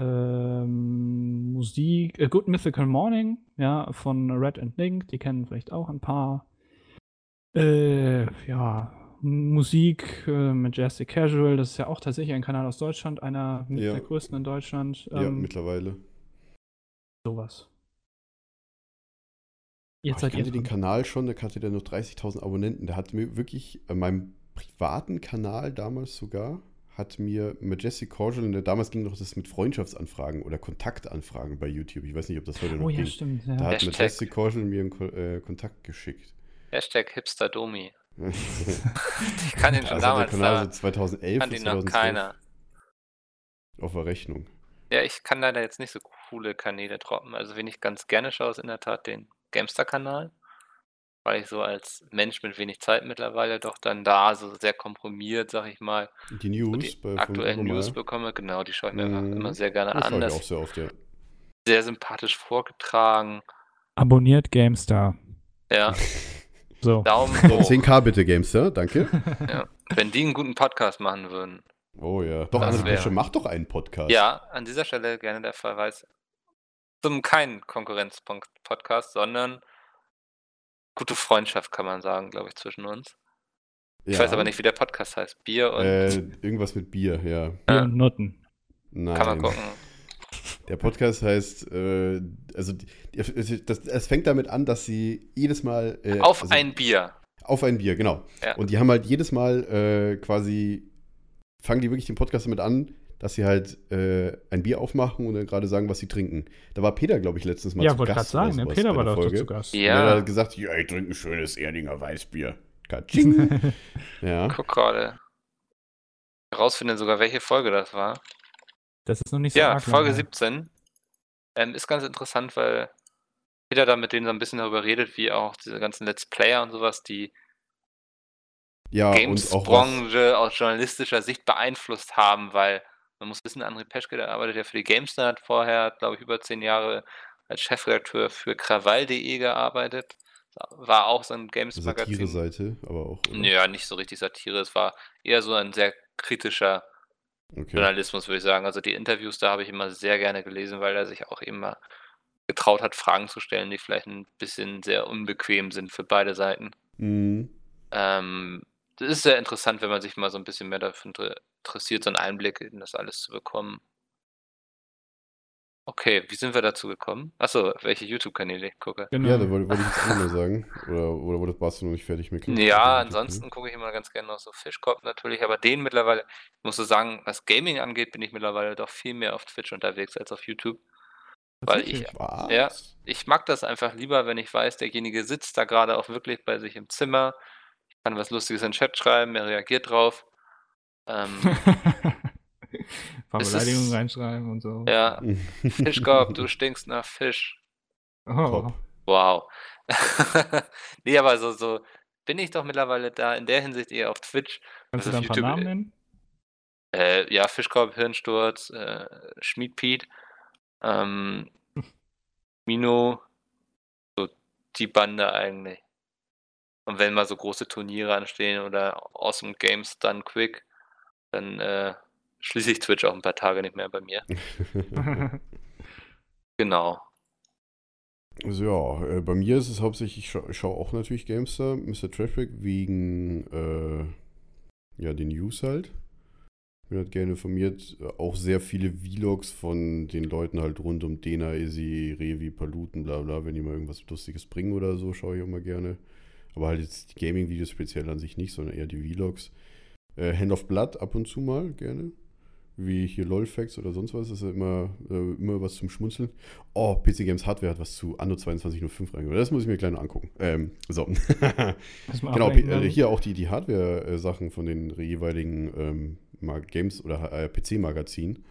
Ähm, Musik, A Good Mythical Morning, ja, von Red and Link, die kennen vielleicht auch ein paar. Äh, ja, Musik, äh, Majestic Casual, das ist ja auch tatsächlich ein Kanal aus Deutschland, einer mit ja. der größten in Deutschland. Ähm, ja, mittlerweile. Sowas. Jetzt oh, ich kannte den Kanal schon, der hatte ja nur dreißigtausend Abonnenten. Der hat mir wirklich, an meinem privaten Kanal damals sogar, hat mir Majestic Casual, und damals ging noch das mit Freundschaftsanfragen oder Kontaktanfragen bei YouTube. Ich weiß nicht, ob das heute noch oh, ja, ging. Stimmt, ja. Da hat Hashtag Majestic Casual mir einen Ko äh, Kontakt geschickt. Hashtag Hipster-Domi. Ich kann den schon damals sagen. Da, so zweitausendelf kann den noch keiner. Auf der Rechnung. Ja, ich kann leider jetzt nicht so coole Kanäle droppen. Also wen ich ganz gerne schaue, ist in der Tat den GameStar-Kanal, weil ich so als Mensch mit wenig Zeit mittlerweile doch dann da so sehr komprimiert, sag ich mal, die News, so die aktuellen News bekomme. Genau, die schaue ich mir mm, immer sehr gerne an. Das auch sehr oft, ja. Sehr sympathisch vorgetragen. Abonniert GameStar. Ja. So. Daumen hoch. zehn K bitte, GameStar, danke. Ja. Wenn die einen guten Podcast machen würden. Oh ja. Doch, also mach doch einen Podcast. Ja, an dieser Stelle gerne der Verweis zum keinen Konkurrenz-Podcast, sondern gute Freundschaft, kann man sagen, glaube ich, zwischen uns. Ja. Ich weiß aber nicht, wie der Podcast heißt. Bier und... Äh, irgendwas mit Bier, ja. Bier und Nutten. Nein. Kann man gucken. Der Podcast heißt, äh, also es fängt damit an, dass sie jedes Mal... Äh, auf also, ein Bier. Auf ein Bier, genau. Ja. Und die haben halt jedes Mal äh, quasi, fangen die wirklich den Podcast damit an, dass sie halt äh, ein Bier aufmachen und dann gerade sagen, was sie trinken. Da war Peter, glaube ich, letztens mal ja, zu Gast. Ja, wollte gerade sagen, ne? Peter war doch zu Gast. Ja. Und er hat gesagt, ja, ich trinke ein schönes Erdinger Weißbier. Katsching. Ja. Guck gerade. Herausfinden sogar, welche Folge das war. Das ist noch nicht so Ja, arg, Folge ne? siebzehn. Ähm, ist ganz interessant, weil Peter da mit denen so ein bisschen darüber redet, wie auch diese ganzen Let's Player und sowas, die ja, Games-Branche aus journalistischer Sicht beeinflusst haben, weil man muss wissen, André Peschke, der arbeitet ja für die GameStar, hat vorher, glaube ich, über zehn Jahre als Chefredakteur für Krawall punkt de gearbeitet. War auch so ein Games-Magazin. Satire-Seite, aber auch. Oder? Ja, nicht so richtig Satire. Es war eher so ein sehr kritischer okay. Journalismus, würde ich sagen. Also die Interviews, da habe ich immer sehr gerne gelesen, weil er sich auch eben mal getraut hat, Fragen zu stellen, die vielleicht ein bisschen sehr unbequem sind für beide Seiten. Mhm. Ähm, das ist sehr interessant, wenn man sich mal so ein bisschen mehr dafür interessiert, so einen Einblick in das alles zu bekommen. Okay, wie sind wir dazu gekommen? Achso, welche YouTube-Kanäle ich gucke. Genau. Ja, da wollte, wollte ich jetzt auch mal sagen. Oder, oder, oder warst du noch nicht fertig mit? Ja, ansonsten gucke ich immer ganz gerne noch so Fischkorb natürlich, aber den mittlerweile, ich muss so sagen, was Gaming angeht, bin ich mittlerweile doch viel mehr auf Twitch unterwegs als auf YouTube. Weil ich, ja, ich mag das einfach lieber, wenn ich weiß, derjenige sitzt da gerade auch wirklich bei sich im Zimmer, kann was Lustiges in den Chat schreiben, er reagiert drauf. Ähm, ein paar Beleidigungen reinschreiben und so. Ja. Fischkorb, du stinkst nach Fisch. Oh. Wow. Nee, aber so, so bin ich doch mittlerweile da in der Hinsicht eher auf Twitch. Kannst du da ein paar Namen nennen? Äh, ja, Fischkorb, Hirnsturz, äh, Schmiedpiet, ähm, Mino, so die Bande eigentlich. Und wenn mal so große Turniere anstehen oder Awesome Games Done Quick, dann äh, schließe ich Twitch auch ein paar Tage nicht mehr bei mir. Genau. So, ja, äh, bei mir ist es hauptsächlich, ich, scha ich schaue auch natürlich GameStar, Mister Traffic, wegen äh, ja, den News halt. Ich bin halt gerne informiert, auch sehr viele Vlogs von den Leuten halt rund um Dena, Izzy, Revi, Paluten, bla bla, wenn die mal irgendwas Lustiges bringen oder so, schaue ich auch mal gerne. Aber halt jetzt die Gaming-Videos speziell an sich nicht, sondern eher die Vlogs. Äh, Hand of Blood ab und zu mal, gerne. Wie hier LolFacts oder sonst was, das ist ja immer, äh, immer was zum Schmunzeln. Oh, P C Games Hardware hat was zu Anno zweiundzwanzig null fünf reingehört. Das muss ich mir gleich noch angucken. Ähm, so. Genau, äh, hier auch die, die Hardware-Sachen von den jeweiligen ähm, Games- oder äh, P C-Magazinen.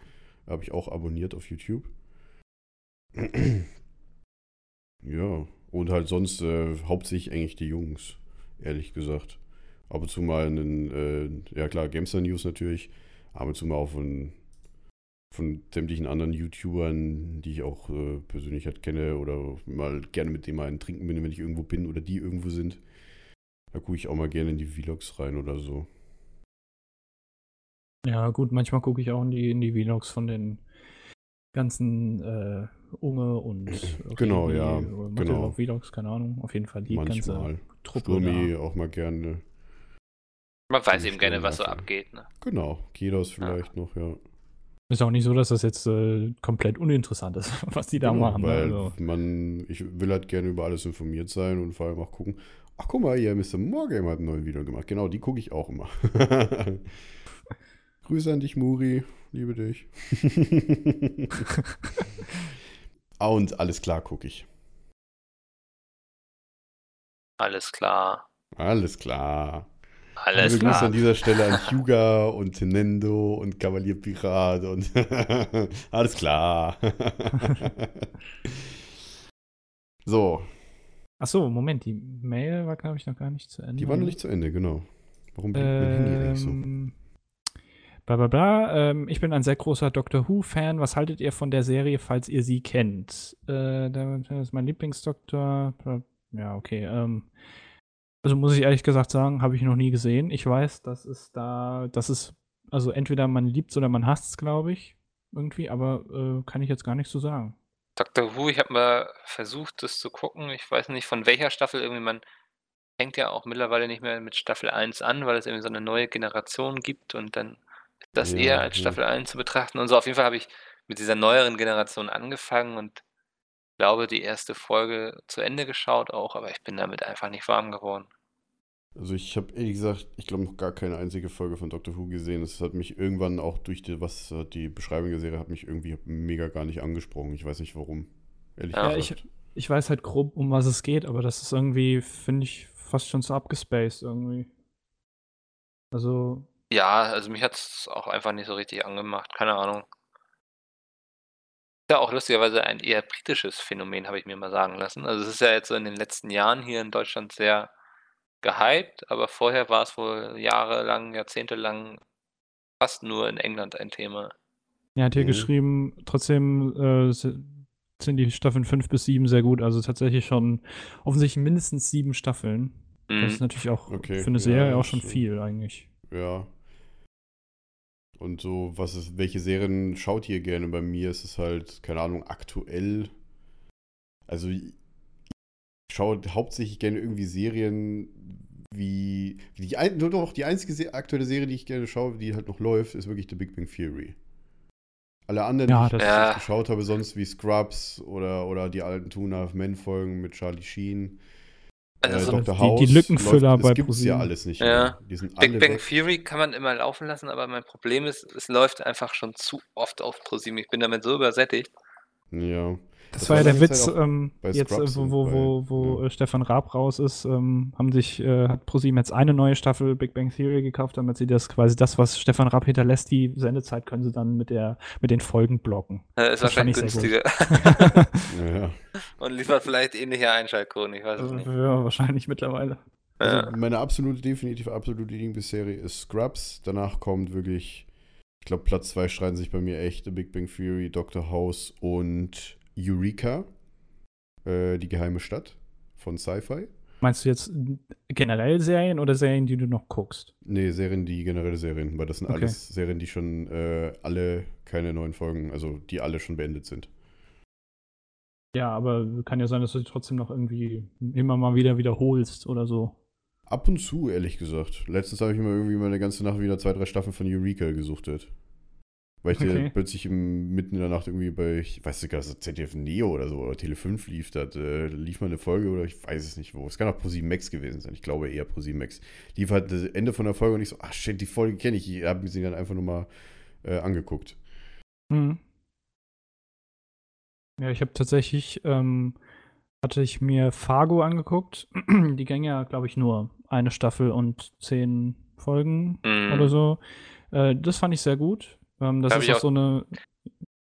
Habe ich auch abonniert auf YouTube. Ja. Und halt sonst äh, hauptsächlich eigentlich die Jungs, ehrlich gesagt. Ab und zu mal einen, äh, ja klar, GameStar News natürlich, ab und zu mal auch von, von sämtlichen anderen YouTubern, die ich auch äh, persönlich halt kenne oder mal gerne mit denen mal einen trinken bin, wenn ich irgendwo bin oder die irgendwo sind. Da gucke ich auch mal gerne in die Vlogs rein oder so. Ja gut, manchmal gucke ich auch in die, in die Vlogs von den ganzen äh, Unge und irgendwie genau, ja, genau. Vlogs, keine Ahnung, auf jeden Fall die Manchmal. ganze Truppe. Sturmi auch mal gerne. Man weiß eben gerne, was so abgeht, ne? Genau, Kidos vielleicht ja. noch, ja. Ist auch nicht so, dass das jetzt äh, komplett uninteressant ist, was die da genau, machen. Weil also. man, ich will halt gerne über alles informiert sein und vor allem auch gucken, ach guck mal, hier, Mister Moorgame hat ein neues Video gemacht. Genau, die gucke ich auch immer. Grüße an dich, Muri. Liebe dich. Und alles klar gucke ich. Alles klar. Alles klar. Alles Liebe klar. Grüße an dieser Stelle an Hyuga und Tenendo und Kavalier Pirat und alles klar. So. Achso, Moment, die Mail war, glaube ich, noch gar nicht zu Ende. Die war noch nicht zu Ende, genau. Warum blinkt ähm, mein Handy eigentlich so? Blablabla. Ähm, ich bin ein sehr großer Doctor Who-Fan. Was haltet ihr von der Serie, falls ihr sie kennt? Äh, das ist mein Lieblingsdoktor. Ja, okay. Ähm. Also muss ich ehrlich gesagt sagen, habe ich noch nie gesehen. Ich weiß, dass es da, dass es, also entweder man liebt es oder man hasst es, glaube ich, irgendwie, aber äh, kann ich jetzt gar nichts zu sagen. Doctor Who, ich habe mal versucht, das zu gucken. Ich weiß nicht, von welcher Staffel irgendwie, man fängt ja auch mittlerweile nicht mehr mit Staffel eins an, weil es irgendwie so eine neue Generation gibt und dann ist das ja, eher als Staffel ja. eins zu betrachten und so. Auf jeden Fall habe ich mit dieser neueren Generation angefangen und ich glaube, die erste Folge zu Ende geschaut auch, aber ich bin damit einfach nicht warm geworden. Also ich habe ehrlich gesagt, ich glaube noch gar keine einzige Folge von Doctor Who gesehen. Das hat mich irgendwann auch durch die, was die Beschreibung der Serie hat mich irgendwie mega gar nicht angesprochen. Ich weiß nicht warum, ehrlich ja, gesagt. Ich, ich weiß halt grob, um was es geht, aber das ist irgendwie, finde ich, fast schon so abgespaced irgendwie. Also ja, also mich hat es auch einfach nicht so richtig angemacht, keine Ahnung. Ist ja auch lustigerweise ein eher britisches Phänomen, habe ich mir mal sagen lassen. Also es ist ja jetzt so in den letzten Jahren hier in Deutschland sehr gehypt, aber vorher war es wohl jahrelang, jahrzehntelang fast nur in England ein Thema. Er hat hier mhm. geschrieben, trotzdem äh, sind die Staffeln fünf bis sieben sehr gut, also tatsächlich schon offensichtlich mindestens sieben Staffeln. Mhm. Das ist natürlich auch okay. für eine Serie ja, auch schon viel eigentlich. Ja. Und so, was ist, welche Serien schaut ihr gerne? Bei mir ist es halt, keine Ahnung, aktuell. Also ich schaue hauptsächlich gerne irgendwie Serien wie, die, nur noch die einzige aktuelle Serie, die ich gerne schaue, die halt noch läuft, ist wirklich The Big Bang Theory. Alle anderen, ja, die ich ja. geschaut habe, sonst wie Scrubs oder, oder die alten Two and a Half Men-Folgen mit Charlie Sheen. Also äh, Doktor House, die, die Lückenfüller läuft, bei das gibt's ja alles nicht ja. Die sind Big alle Bang weg. Theory kann man immer laufen lassen, aber mein Problem ist, es läuft einfach schon zu oft auf ProSieben. Ich bin damit so übersättigt. Ja. Das, das war ja der Witz, halt ähm, jetzt, äh, wo, wo, wo, wo ja. Stefan Raab raus ist, ähm, haben sich, äh, hat ProSieben jetzt eine neue Staffel Big Bang Theory gekauft, damit sie das quasi das, was Stefan Raab hinterlässt, die Sendezeit können sie dann mit, der, mit den Folgen blocken. Ja, ist das wahrscheinlich günstiger. ja. Und liefert vielleicht ähnliche Einschaltquoten, ich weiß es nicht. Ja, wahrscheinlich mittlerweile. Also meine absolute, definitiv absolute Lieblingsserie ist Scrubs. Danach kommt wirklich, ich glaube, Platz zwei streiten sich bei mir echt The Big Bang Theory, Doctor House und Eureka, äh, die geheime Stadt von Sci-Fi. Meinst du jetzt generell Serien oder Serien, die du noch guckst? Nee, Serien, die generelle Serien, weil das sind okay. alles Serien, die schon äh, alle keine neuen Folgen, also die alle schon beendet sind. Ja, aber kann ja sein, dass du sie trotzdem noch irgendwie immer mal wieder wiederholst oder so. Ab und zu, ehrlich gesagt. Letztens habe ich mir irgendwie mal eine ganze Nacht wieder zwei, drei Staffeln von Eureka gesuchtet. Weil ich okay. plötzlich im, mitten in der Nacht irgendwie bei, ich weiß nicht, das Z D F Neo oder so, oder Tele fünf lief, da äh, lief mal eine Folge oder ich weiß es nicht wo. Es kann auch ProSieben Max gewesen sein, ich glaube eher ProSieben Max. Lief halt das Ende von der Folge und ich so, ach shit, die Folge kenne ich, ich habe mir sie dann einfach nur mal äh, angeguckt. Mhm. Ja, ich habe tatsächlich, ähm, hatte ich mir Fargo angeguckt, die ging ja, glaube ich, nur eine Staffel und zehn Folgen mhm. oder so. Äh, das fand ich sehr gut. Ähm, das da ist auch, auch so eine.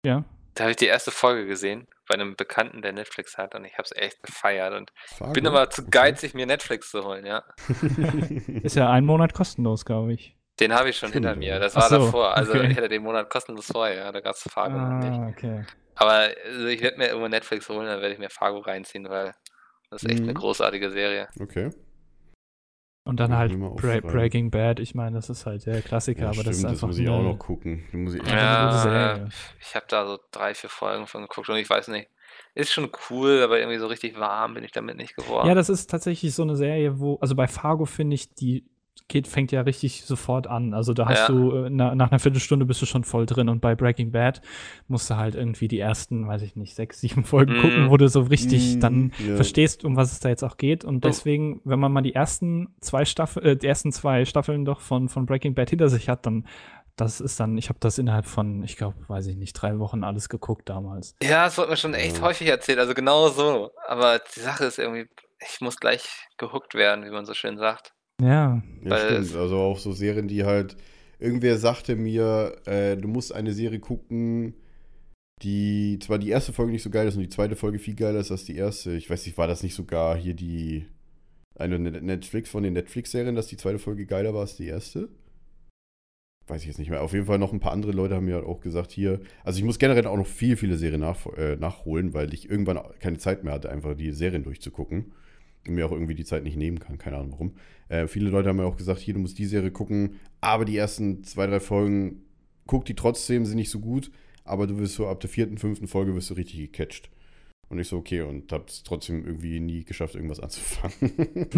Ja. Da habe ich die erste Folge gesehen bei einem Bekannten, der Netflix hat, und ich habe es echt gefeiert und Fargo. Bin aber zu geizig, okay. mir Netflix zu holen, ja. Ist ja ein Monat kostenlos, glaube ich. Den habe ich schon Stimmt. hinter mir, das Ach war so, davor. Also okay. ich hatte den Monat kostenlos vorher, ja. Da gab es Fargo ah, nicht. Okay. Aber also, ich werde mir irgendwo Netflix holen, dann werde ich mir Fargo reinziehen, weil das ist echt mhm. eine großartige Serie. Okay. Und dann halt Bra Breaking Bad, ich meine, das ist halt der Klassiker, ja, aber stimmt, das ist einfach das muss ich auch noch gucken. Muss ich ja, ja. Ich habe da so drei, vier Folgen von geguckt und ich weiß nicht, ist schon cool, aber irgendwie so richtig warm bin ich damit nicht geworden. Ja, das ist tatsächlich so eine Serie, wo, also bei Fargo finde ich, die geht, fängt ja richtig sofort an. Also da hast ja. du, na, nach einer Viertelstunde bist du schon voll drin und bei Breaking Bad musst du halt irgendwie die ersten, weiß ich nicht, sechs, sieben Folgen mm. gucken, wo du so richtig mm, dann ja. verstehst, um was es da jetzt auch geht. Und deswegen, wenn man mal die ersten zwei Staffeln, äh, die ersten zwei Staffeln doch von, von Breaking Bad hinter sich hat, dann das ist dann, ich habe das innerhalb von, ich glaube, weiß ich nicht, drei Wochen alles geguckt damals. Ja, das wurde mir schon echt ja. häufig erzählt, also genau so. Aber die Sache ist irgendwie, ich muss gleich gehookt werden, wie man so schön sagt. Ja, ja stimmt, also auch so Serien, die halt, irgendwer sagte mir, äh, du musst eine Serie gucken, die zwar die erste Folge nicht so geil ist und die zweite Folge viel geiler ist als die erste. Ich weiß nicht, war das nicht sogar hier die, eine Netflix von den Netflix-Serien, dass die zweite Folge geiler war als die erste? Weiß ich jetzt nicht mehr. Auf jeden Fall noch ein paar andere Leute haben mir halt auch gesagt, hier, also ich muss generell auch noch viel, viele Serien nach, äh, nachholen, weil ich irgendwann keine Zeit mehr hatte, einfach die Serien durchzugucken. Mir auch irgendwie die Zeit nicht nehmen kann, keine Ahnung warum. Äh, viele Leute haben ja auch gesagt, hier, du musst die Serie gucken, aber die ersten zwei, drei Folgen, guck die trotzdem, sind nicht so gut, aber du wirst so ab der vierten, fünften Folge wirst du richtig gecatcht. Und ich so, okay, und hab's trotzdem irgendwie nie geschafft, irgendwas anzufangen.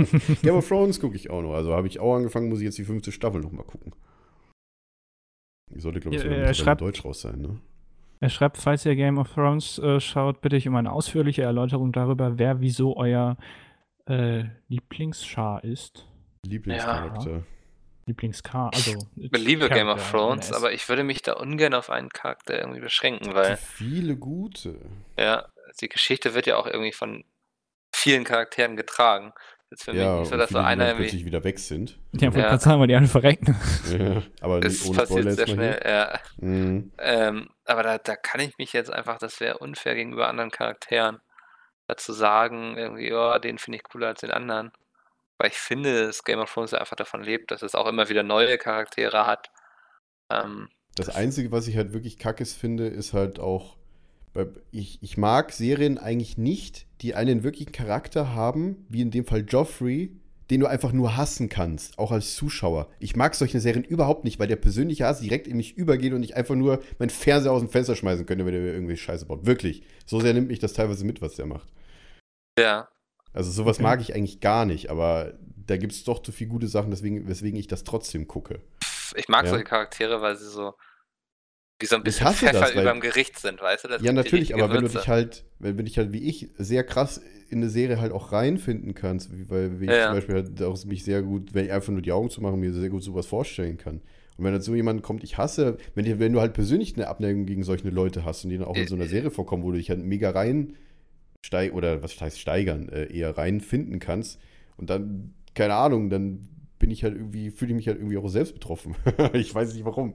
Game of Thrones gucke ich auch noch, also habe ich auch angefangen, muss ich jetzt die fünfte Staffel noch mal gucken. Ich sollte, glaube ich, ja, ja, sogar in Deutsch raus sein, ne? Er schreibt, falls ihr Game of Thrones äh, schaut, bitte ich um eine ausführliche Erläuterung darüber, wer wieso euer Äh, Lieblingsschar ist. Lieblingscharakter. Ja. Lieblingschar, also. Ich liebe Game of Thrones, aber ich würde mich da ungern auf einen Charakter irgendwie beschränken, weil. Viele gute. Ja, die Geschichte wird ja auch irgendwie von vielen Charakteren getragen. Jetzt für ja, mich nicht so, dass so einer irgendwie plötzlich wieder weg sind. Ja, wollte ja. gerade sagen, weil die alle verrecken. Ja, aber das nicht ohne passiert sehr schnell, ja. Mhm. Ähm, aber da, da kann ich mich jetzt einfach, das wäre unfair gegenüber anderen Charakteren. Dazu sagen, irgendwie, oh, den finde ich cooler als den anderen. Weil ich finde, dass Game of Thrones einfach davon lebt, dass es auch immer wieder neue Charaktere hat. Ähm, das, das Einzige, was ich halt wirklich kackes finde, ist halt auch, ich, ich mag Serien eigentlich nicht, die einen wirklichen Charakter haben, wie in dem Fall Joffrey, den du einfach nur hassen kannst, auch als Zuschauer. Ich mag solche Serien überhaupt nicht, weil der persönliche Hass direkt in mich übergeht und ich einfach nur meinen Fernseher aus dem Fenster schmeißen könnte, wenn der mir irgendwie Scheiße baut. Wirklich. So sehr nimmt mich das teilweise mit, was der macht. Ja. Also sowas okay. mag ich eigentlich gar nicht, aber da gibt es doch zu viele gute Sachen, deswegen, weswegen ich das trotzdem gucke. Ich mag ja? solche Charaktere, weil sie so wie so ein bisschen Pfeffer über dem Gericht sind, weißt du? Das ja, natürlich, aber Gewürze. wenn du dich halt, wenn, wenn dich halt wie ich sehr krass in eine Serie halt auch reinfinden kannst, weil wie ja, ich zum Beispiel halt auch mich sehr gut, wenn ich einfach nur die Augen zu machen, mir sehr gut sowas vorstellen kann. Und wenn dazu jemand kommt, ich hasse, wenn, die, wenn du halt persönlich eine Abneigung gegen solche Leute hast und die dann auch in so einer Serie vorkommen, wo du dich halt mega rein steig oder was heißt steigern, äh, eher reinfinden kannst und dann, keine Ahnung, dann bin ich halt irgendwie, fühle ich mich halt irgendwie auch selbst betroffen. Ich weiß nicht warum.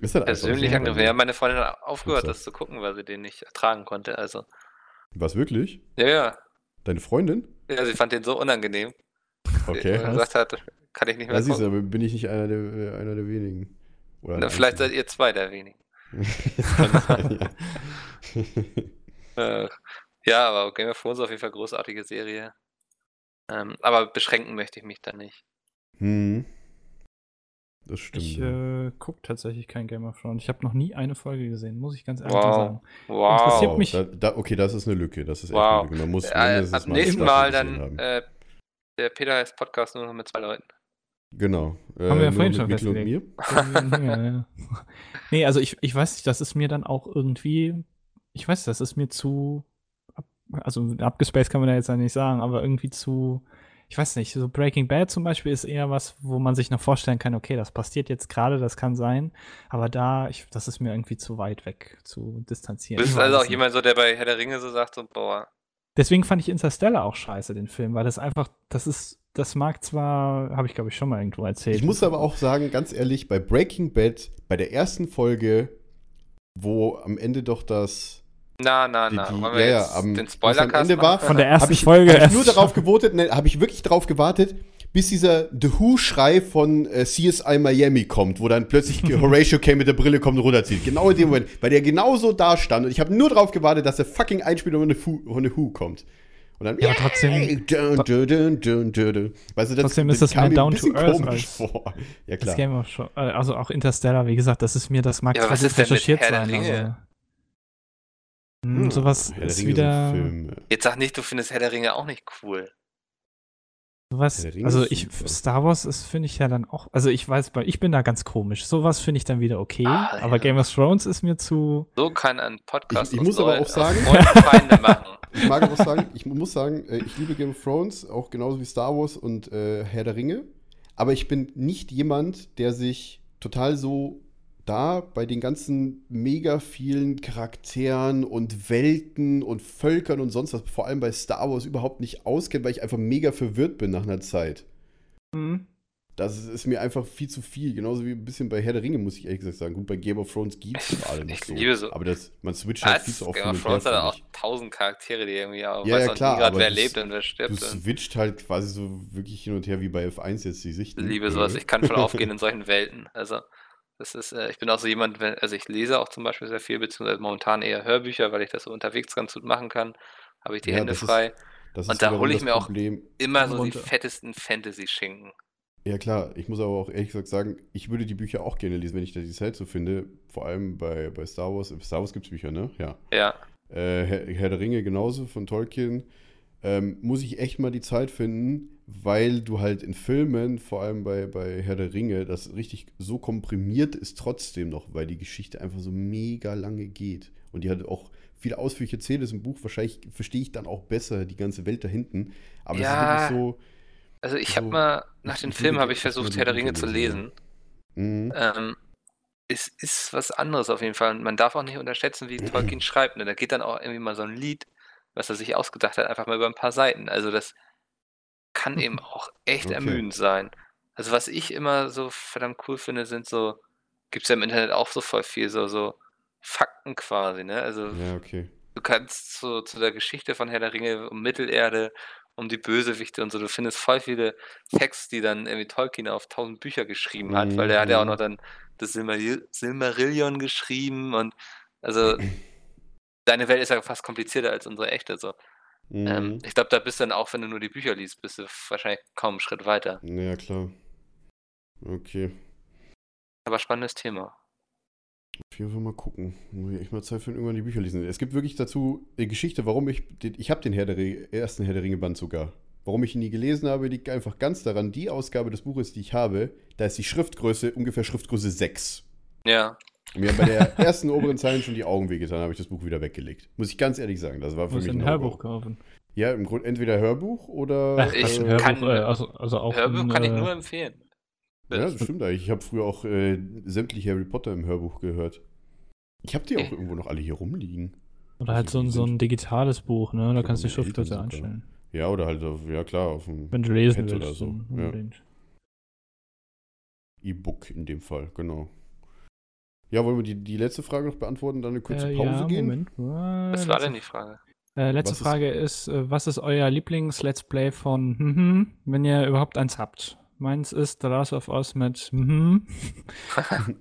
Ist halt persönlich so angegriffen. Ja, meine Freundin hat aufgehört, das zu gucken, weil sie den nicht ertragen konnte. Also. Was, wirklich? Ja, ja. Deine Freundin? Ja, sie fand den so unangenehm. Okay. Und gesagt hat, kann ich nicht mehr ja, gucken. Siehst du, bin ich nicht einer der, einer der wenigen. Oder Na, vielleicht seid ihr zwei der wenigen. ja. ja, aber Game of Thrones ist auf jeden Fall eine großartige Serie. Ähm, aber beschränken möchte ich mich da nicht. Hm. Das stimmt. Ich äh, gucke tatsächlich kein Game of Thrones. Ich habe noch nie eine Folge gesehen, muss ich ganz ehrlich wow. sagen. Wow. Interessiert mich. Da, da, okay, das ist eine Lücke. Das ist echt wow. eine Lücke. Man muss äh, äh, ab nächsten Mal dann äh, der Peter heißt Podcast nur noch mit zwei Leuten. Genau. Äh, Haben wir ja vorhin schon festgelegt. Nee, also ich, ich weiß nicht, das ist mir dann auch irgendwie, ich weiß, das ist mir zu, also abgespaced kann man da jetzt ja nicht sagen, aber irgendwie zu, ich weiß nicht, so Breaking Bad zum Beispiel ist eher was, wo man sich noch vorstellen kann, okay, das passiert jetzt gerade, das kann sein, aber da, ich, das ist mir irgendwie zu weit weg, zu distanzieren. Du bist also auch jemand so, der bei Herr der Ringe so sagt, so, boah. Deswegen fand ich Interstellar auch scheiße, den Film, weil das einfach, das ist, das mag zwar, habe ich glaube ich schon mal irgendwo erzählt. Ich muss aber auch sagen, ganz ehrlich, bei Breaking Bad, bei der ersten Folge, wo am Ende doch das Na, na, na. Die, die, Wollen wir ja, jetzt am, den Spoilercast war, von der ersten hab ich, Folge. Hab ich nur darauf gewartet, ne, habe ich wirklich darauf gewartet, bis dieser The Who-Schrei von äh, C S I Miami kommt, wo dann plötzlich Horatio K. mit der Brille kommt und runterzieht. Genau in dem Moment, weil der genauso da stand. Und ich habe nur darauf gewartet, dass der fucking Einspieler von The Who, von The Who kommt. Und dann, ja, aber trotzdem, yay, dun, dun, dun, dun, dun. Weißt du, das, trotzdem ist das, das mehr down to earth als vor. Ja, klar. Das Game of Thrones, also auch Interstellar, wie gesagt, das ist mir das mag ja, was ist denn recherchiert mit Herr sein. Der Ringe? Also, hm, sowas Herr ist wieder. So Film. Jetzt sag nicht, du findest Herr der Ringe auch nicht cool. Sowas, also ich, Star Wars ist, finde ich ja dann auch, also ich weiß, ich bin da ganz komisch. Sowas finde ich dann wieder okay, ah, aber ja. Game of Thrones ist mir zu... So kann ein Podcast ich, ich muss aber auch sagen, Feinde machen. Ich mag auch sagen, ich muss sagen, ich liebe Game of Thrones, auch genauso wie Star Wars und äh, Herr der Ringe, aber ich bin nicht jemand, der sich total so da bei den ganzen mega vielen Charakteren und Welten und Völkern und sonst was, vor allem bei Star Wars, überhaupt nicht auskennt, weil ich einfach mega verwirrt bin nach einer Zeit. Mhm. Das ist mir einfach viel zu viel. Genauso wie ein bisschen bei Herr der Ringe, muss ich ehrlich gesagt sagen. Gut, bei Game of Thrones gibt es gerade nicht so. Liebe so. Aber das, man switcht halt viel zu oft. Game of Thrones hat auch tausend Charaktere, die irgendwie auch ja, weiß ja, klar, nie gerade wer das, lebt und wer stirbt. Du switcht halt quasi so wirklich hin und her wie bei F eins jetzt die Sicht. Liebe sowas. Ich kann voll aufgehen in solchen Welten. Also das ist, äh, ich bin auch so jemand, wenn, also ich lese auch zum Beispiel sehr viel, beziehungsweise momentan eher Hörbücher, weil ich das so unterwegs ganz gut machen kann, habe ich die ja, Hände das frei. Ist, das und ist da hole ich mir Problem. auch immer so runter. Die fettesten Fantasy-Schinken. Ja klar, ich muss aber auch ehrlich gesagt sagen, ich würde die Bücher auch gerne lesen, wenn ich da die Zeit so finde, vor allem bei, bei Star Wars. Star Wars gibt es Bücher, ne? Ja. Ja. Äh, Herr, Herr der Ringe genauso, von Tolkien. Ähm, muss ich echt mal die Zeit finden, weil du halt in Filmen, vor allem bei, bei Herr der Ringe, das richtig so komprimiert ist trotzdem noch, weil die Geschichte einfach so mega lange geht. Und die hat auch viel ausführlich erzählt, ist im Buch, wahrscheinlich verstehe ich dann auch besser die ganze Welt da hinten. Aber ja, das ist wirklich so... Also ich so, habe mal, nach den Filmen habe ich versucht, Herr der Ringe zu lesen. Mhm. Ähm, es ist was anderes auf jeden Fall. Und man darf auch nicht unterschätzen, wie Tolkien schreibt. Ne? Da geht dann auch irgendwie mal so ein Lied, was er sich ausgedacht hat, einfach mal über ein paar Seiten. Also das kann eben auch echt okay. ermüdend sein. Also was ich immer so verdammt cool finde, sind so, gibt es ja im Internet auch so voll viel, so, so Fakten quasi, ne? Also ja, okay. Du kannst so zu der Geschichte von Herr der Ringe, um Mittelerde, um die Bösewichte und so, du findest voll viele Facts, die dann irgendwie Tolkien auf tausend Bücher geschrieben hat, mhm. weil der hat ja auch noch dann das Silmaril- Silmarillion geschrieben und also deine Welt ist ja fast komplizierter als unsere echte. So. Mhm. Ähm, ich glaube, da bist du dann auch, wenn du nur die Bücher liest, bist du wahrscheinlich kaum einen Schritt weiter. Ja, klar. Okay. Aber spannendes Thema. Auf jeden Fall mal gucken. Muss ich echt mal Zeit finden, irgendwann die Bücher lesen. Es gibt wirklich dazu eine Geschichte, warum ich, ich habe den Herr der Re- ersten Herr der Ringe-Band sogar. Warum ich ihn nie gelesen habe, liegt einfach ganz daran, die Ausgabe des Buches, die ich habe, da ist die Schriftgröße ungefähr Schriftgröße sechs. Ja. Mir haben bei der ersten oberen Zeile schon die Augen wehgetan, habe ich das Buch wieder weggelegt. Muss ich ganz ehrlich sagen, das war für mich ein Hörbuch kaufen. Ja, im Grunde entweder Hörbuch oder... Ach, ich äh, kann, Hörbuch, äh, also, also auch Hörbuch in, kann ich nur empfehlen. Ja, das stimmt eigentlich. Ich habe früher auch äh, sämtliche Harry Potter im Hörbuch gehört. Ich habe die auch irgendwo noch alle hier rumliegen. Oder halt so ein, so ein digitales Buch, ne? Da kannst du die Schriftgröße einstellen. Ja, oder halt, auf, ja klar, auf dem Wenn du lesen willst, oder so. Ja. E-Book in dem Fall, genau. Ja, wollen wir die, die letzte Frage noch beantworten, dann eine kurze äh, Pause ja, gehen? Moment. Was war denn die Frage? Äh, letzte was Frage ist, ist, was ist euer Lieblings-Let's Play von mhm, wenn ihr überhaupt eins habt? Meins ist The Last of Us mit mhm,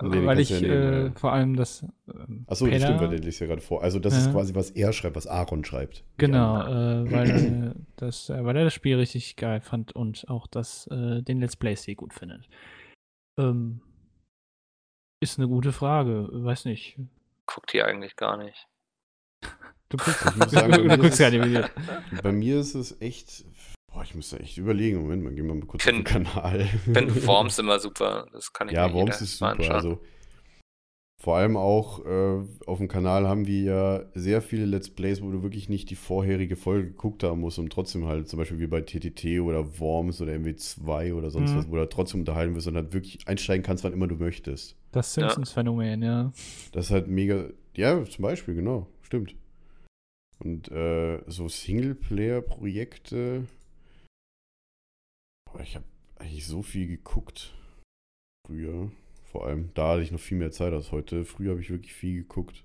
nee, weil ich ja nehmen, äh, vor allem das äh, Achso, das stimmt, weil der liest ja gerade vor. Also das äh, ist quasi, was er schreibt, was Aaron schreibt. Genau, äh, weil, das, äh, weil er das Spiel richtig geil fand und auch das, äh, den Let's Play-Stil gut findet. Ähm, Ist eine gute Frage, weiß nicht. Guckt die eigentlich gar nicht. Du guckst, ich muss sagen, du guckst ja die Videos. Bei mir ist es echt, boah, ich muss da echt überlegen. Moment, man geht mal kurz auf den Kanal. Ich finde Worms immer super, das kann ich ja, mir Worms ist super, anschauen. Also vor allem auch äh, auf dem Kanal haben wir ja sehr viele Let's Plays, wo du wirklich nicht die vorherige Folge geguckt haben musst und trotzdem halt, zum Beispiel wie bei T T T oder Worms oder M W zwei oder sonst mhm. was, wo du trotzdem unterhalten wirst und halt wirklich einsteigen kannst, wann immer du möchtest. Das Simpsons-Phänomen, ja. ja. Das ist halt mega, ja, zum Beispiel, genau, stimmt. Und äh, so Singleplayer-Projekte, boah, ich habe eigentlich so viel geguckt früher. Vor allem, da hatte ich noch viel mehr Zeit als heute. Früher habe ich wirklich viel geguckt.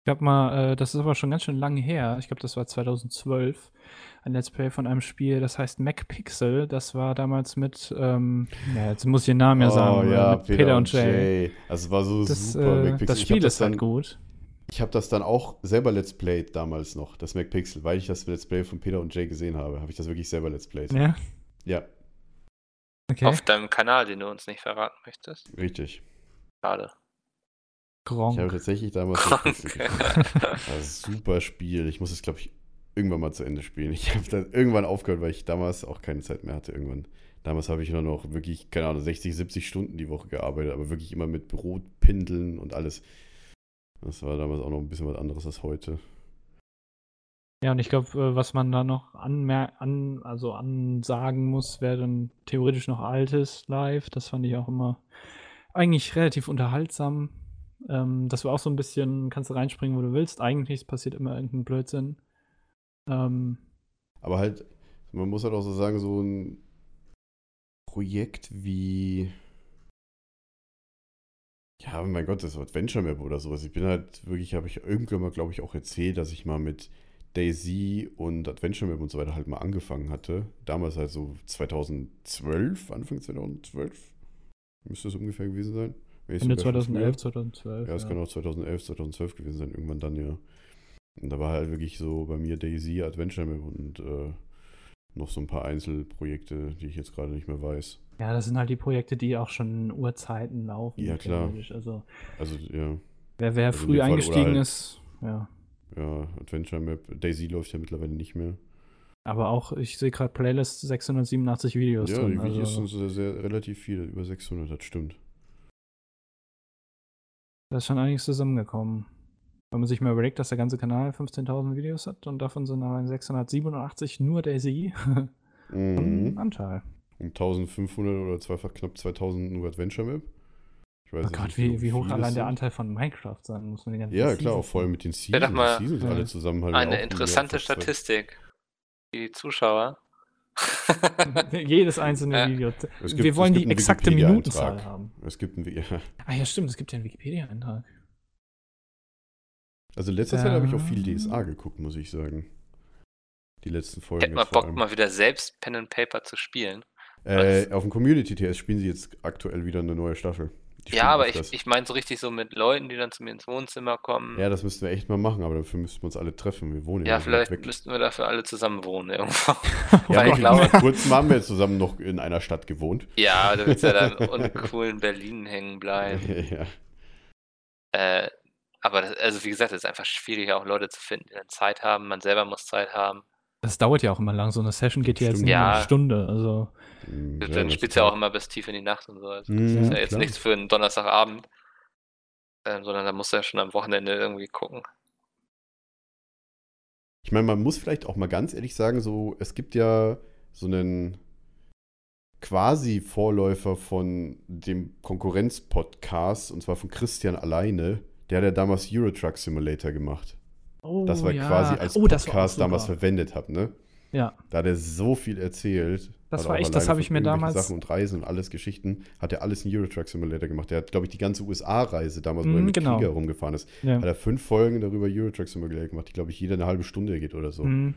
Ich glaube mal, äh, das ist aber schon ganz schön lange her. Ich glaube, das war zweitausendzwölf. Ein Let's Play von einem Spiel, das heißt MacPixel. Das war damals mit, ähm, ja, jetzt muss ich den Namen ja sagen, oh, ja, mit Peter, Peter und Jay. Jay. Also es war so das, super. Äh, MacPixel. Das Spiel ist dann halt gut. Ich Ich habe das dann auch selber Let's Played damals noch, das MacPixel, weil ich das Let's Play von Peter und Jay gesehen habe. Habe ich das wirklich selber Let's Played. Ja? Ja. Okay. Auf deinem Kanal, den du uns nicht verraten möchtest. Richtig. Schade. Gronk. Ich habe tatsächlich damals... Super Spiel. Ich muss es, glaube ich, irgendwann mal zu Ende spielen. Ich habe dann irgendwann aufgehört, weil ich damals auch keine Zeit mehr hatte. Irgendwann. Damals habe ich nur noch wirklich, keine Ahnung, sechzig, siebzig Stunden die Woche gearbeitet, aber wirklich immer mit Brotpindeln und alles. Das war damals auch noch ein bisschen was anderes als heute. Ja, und ich glaube, was man da noch anmer- an, also ansagen muss, wäre dann theoretisch noch altes Live. Das fand ich auch immer eigentlich relativ unterhaltsam. Ähm, das war auch so ein bisschen, kannst du reinspringen, wo du willst. Eigentlich passiert immer irgendein Blödsinn. Ähm, Aber halt, man muss halt auch so sagen, so ein Projekt wie... Ja, mein Gott, das ist Adventure Map oder sowas. Ich bin halt wirklich, habe ich irgendwann mal, glaube ich, auch erzählt, dass ich mal mit DayZ und Adventure Map und so weiter halt mal angefangen hatte. Damals halt so zweitausendzwölf, Anfang zweitausendzwölf. Müsste es ungefähr gewesen sein. Ende zweitausendelf, zweitausendzwölf. Ja, es ja. kann auch zweitausendelf, zweitausendzwölf gewesen sein, irgendwann dann, ja. Und da war halt wirklich so bei mir DayZ, Adventure Map und äh, noch so ein paar Einzelprojekte, die ich jetzt gerade nicht mehr weiß. Ja, das sind halt die Projekte, die auch schon Urzeiten laufen. Ja, klar. Also, also ja. Wer, wer also früh eingestiegen halt, ist, ja. Ja, Adventure Map. DayZ läuft ja mittlerweile nicht mehr. Aber auch, ich sehe gerade Playlist sechshundertsiebenundachtzig Videos. Ja, drin, die Videos also, sind sehr, sehr, relativ viele, über sechshundert, das stimmt. Da ist schon einiges zusammengekommen. Wenn man sich mal überlegt, dass der ganze Kanal fünfzehntausend Videos hat und davon sind allein sechshundertsiebenundachtzig nur DayZ. Mhm. Anteil. Um eintausendfünfhundert oder zweifach knapp zweitausend nur Adventure Map. Ich weiß oh Gott, nicht, wie, wie hoch allein der Anteil von Minecraft sein muss. Man den ja, Seasons klar, auch voll mit den Seasons. Ja, mal Seasons ja. alle zusammen halt eine interessante Statistik. Die Zuschauer. Jedes einzelne ja. Video. Gibt, wir wollen die exakte Minutenzahl haben. Es gibt einen, ja. Ah ja, stimmt, es gibt ja einen Wikipedia-Eintrag. Also in letzter ja. Zeit habe ich auch viel D S A geguckt, muss ich sagen. Die letzten Folgen. Ich hätte mal Bock, mal wieder selbst Pen and Paper zu spielen. Äh, auf dem Community-T S spielen sie jetzt aktuell wieder eine neue Staffel. Ja, aber ich, ich meine so richtig so mit Leuten, die dann zu mir ins Wohnzimmer kommen. Ja, das müssten wir echt mal machen, aber dafür müssten wir uns alle treffen. Wir wohnen ja Ja, vielleicht weg. müssten wir dafür alle zusammen wohnen irgendwo. Ja, ich glaube, vor kurzem haben wir zusammen noch in einer Stadt gewohnt. Ja, du willst ja dann uncool in Berlin hängen bleiben. Ja. Äh, aber das, also wie gesagt, es ist einfach schwierig, auch Leute zu finden, die dann Zeit haben. Man selber muss Zeit haben. Das dauert ja auch immer lang, so eine Session geht ja jetzt nur ja. eine Stunde. Also. Ja, dann spielst du ja auch immer bis tief in die Nacht und so. Also das ja, ist ja jetzt klar. nichts für einen Donnerstagabend, ähm, sondern da musst du ja schon am Wochenende irgendwie gucken. Ich meine, man muss vielleicht auch mal ganz ehrlich sagen, so es gibt ja so einen quasi Vorläufer von dem Konkurrenz-Podcast, und zwar von Christian alleine, der hat ja damals Euro Truck Simulator gemacht. Oh, das war ja. quasi als oh, Podcast damals verwendet habe, ne? Ja. Da hat er so viel erzählt. Das war echt, das habe ich mir damals. Sachen und Reisen und alles Geschichten, hat er alles in Euro Truck Simulator gemacht. Der hat, glaube ich, die ganze U S A-Reise damals, mm, wo er mit genau. Krieger rumgefahren ist, ja. hat er fünf Folgen darüber Euro Truck Simulator gemacht, die, glaube ich, jeder eine halbe Stunde geht oder so. Mm.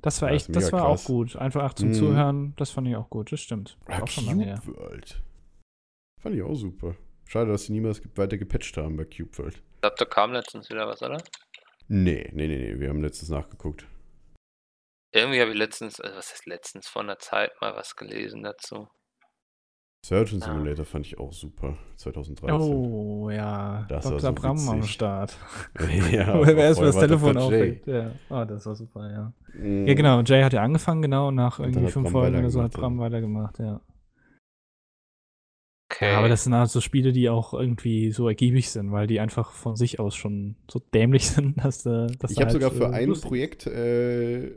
Das war echt, das, das war krass. Auch gut. Einfach zum mm. Zuhören, das fand ich auch gut, das stimmt. Das war auch schon lange her. Cube World. Fand ich auch super. Schade, dass sie niemals weiter gepatcht haben bei Cube World. Ich glaube, da kam letztens wieder was, oder? Nee, nee, nee, nee, wir haben letztens nachgeguckt. Irgendwie habe ich letztens, also was heißt letztens, vor einer Zeit mal was gelesen dazu. Surgeon Simulator ah. fand ich auch super, zweitausenddreizehn. Oh, ja, das Doktor war so Bram am Start. Ja, wer erstmal das Telefon aufregt. Ja. Oh, das war super, ja. Mm. Ja, genau, Jay hat ja angefangen, genau, nach und irgendwie fünf Folgen oder so hat Bram weitergemacht, ja. Okay. Ja, aber das sind halt so Spiele, die auch irgendwie so ergiebig sind, weil die einfach von sich aus schon so dämlich sind, dass du. Dass ich habe halt sogar für äh, ein Projekt, äh,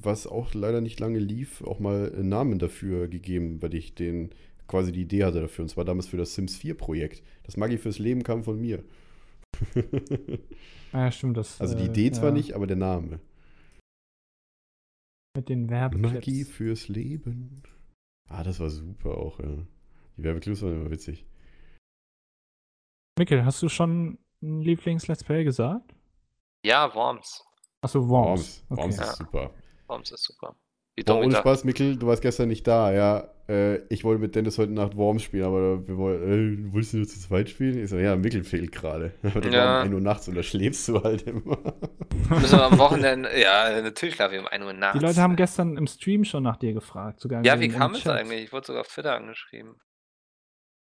was auch leider nicht lange lief, auch mal einen Namen dafür gegeben, weil ich den quasi die Idee hatte dafür. Und zwar damals für das Sims vier Projekt. Das Magie fürs Leben kam von mir. Ja, stimmt. Das, also die Idee äh, zwar ja. nicht, aber der Name. Mit den Werbeclips. Magie fürs Leben. Ah, das war super auch, ja. Die Werbeclips waren immer witzig. Mikkel, hast du schon ein Lieblings-Let's Play gesagt? Ja, Worms. Achso, Worms. Worms, okay. Worms ist ja. super. Worms ist super. Boah, ohne Spaß, Mickel, du warst gestern nicht da, ja. Äh, ich wollte mit Dennis heute Nacht Worms spielen, aber wir wollten, äh, willst du nur zu zweit spielen? Ich so, ja, Mickel fehlt gerade. Dann ja. war um ein Uhr nachts und da schläfst du halt immer. Müssen wir am Wochenende, ja, natürlich schlafe ich um ein Uhr nachts. Die Leute haben gestern im Stream schon nach dir gefragt. Sogar ja, wie kam es eigentlich? Ich wurde sogar auf Twitter angeschrieben.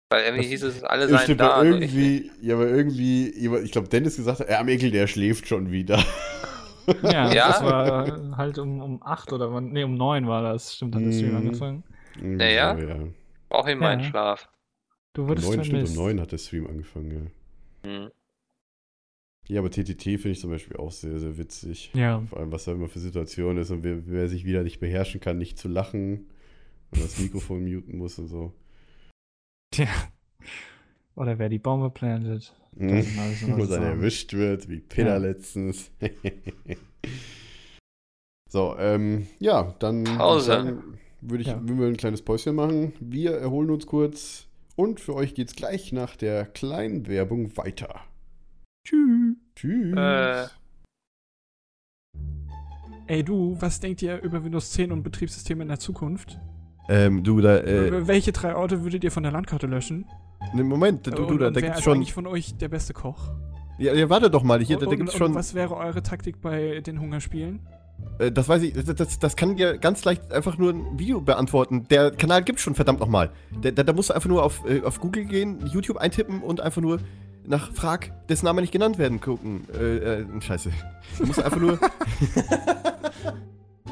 Weil irgendwie das hieß es, alle seien da. Irgendwie, ja, aber irgendwie, ich glaube, Dennis gesagt hat, ja, Mickel, der schläft schon wieder. Ja, ja, das war halt um, um acht oder wann, nee, um neun war das, stimmt, hat das Stream mm. angefangen. Naja, ja. Brauche ich meinen ja. Schlaf. Du würdest neun, stimmt, um neun hat der Stream angefangen, ja. Mhm. Ja, aber T T T finde ich zum Beispiel auch sehr, sehr witzig. Ja. Vor allem, was da immer für Situationen ist und wer, wer sich wieder nicht beherrschen kann, nicht zu lachen und das Mikrofon muten muss und so. Tja. Oder wer die Bäume plantet. Mhm. Wo dann erwischt wird, wie Peter ja. letztens. So, ähm, ja, dann, dann würde ich ja. würden wir ein kleines Päuschen machen. Wir erholen uns kurz und für euch geht's gleich nach der kleinen Werbung weiter. Tschüss. Tschüss. Äh. Ey du, was denkt ihr über Windows zehn und Betriebssysteme in der Zukunft? Ähm, du, da, äh... Welche drei Orte würdet ihr von der Landkarte löschen? Ne, Moment, du, du, da, da gibt's schon... eigentlich von euch der beste Koch? Ja, ja, warte doch mal, hier, da, da gibt's schon... Und was wäre eure Taktik bei den Hungerspielen? Äh, das weiß ich, das, das, das kann dir ganz leicht einfach nur ein Video beantworten. Der Kanal gibt's schon, verdammt nochmal. Da, da, da musst du einfach nur auf, äh, auf Google gehen, YouTube eintippen und einfach nur nach Frag, dessen Name nicht genannt werden, gucken. Äh, äh, scheiße. Du musst einfach nur...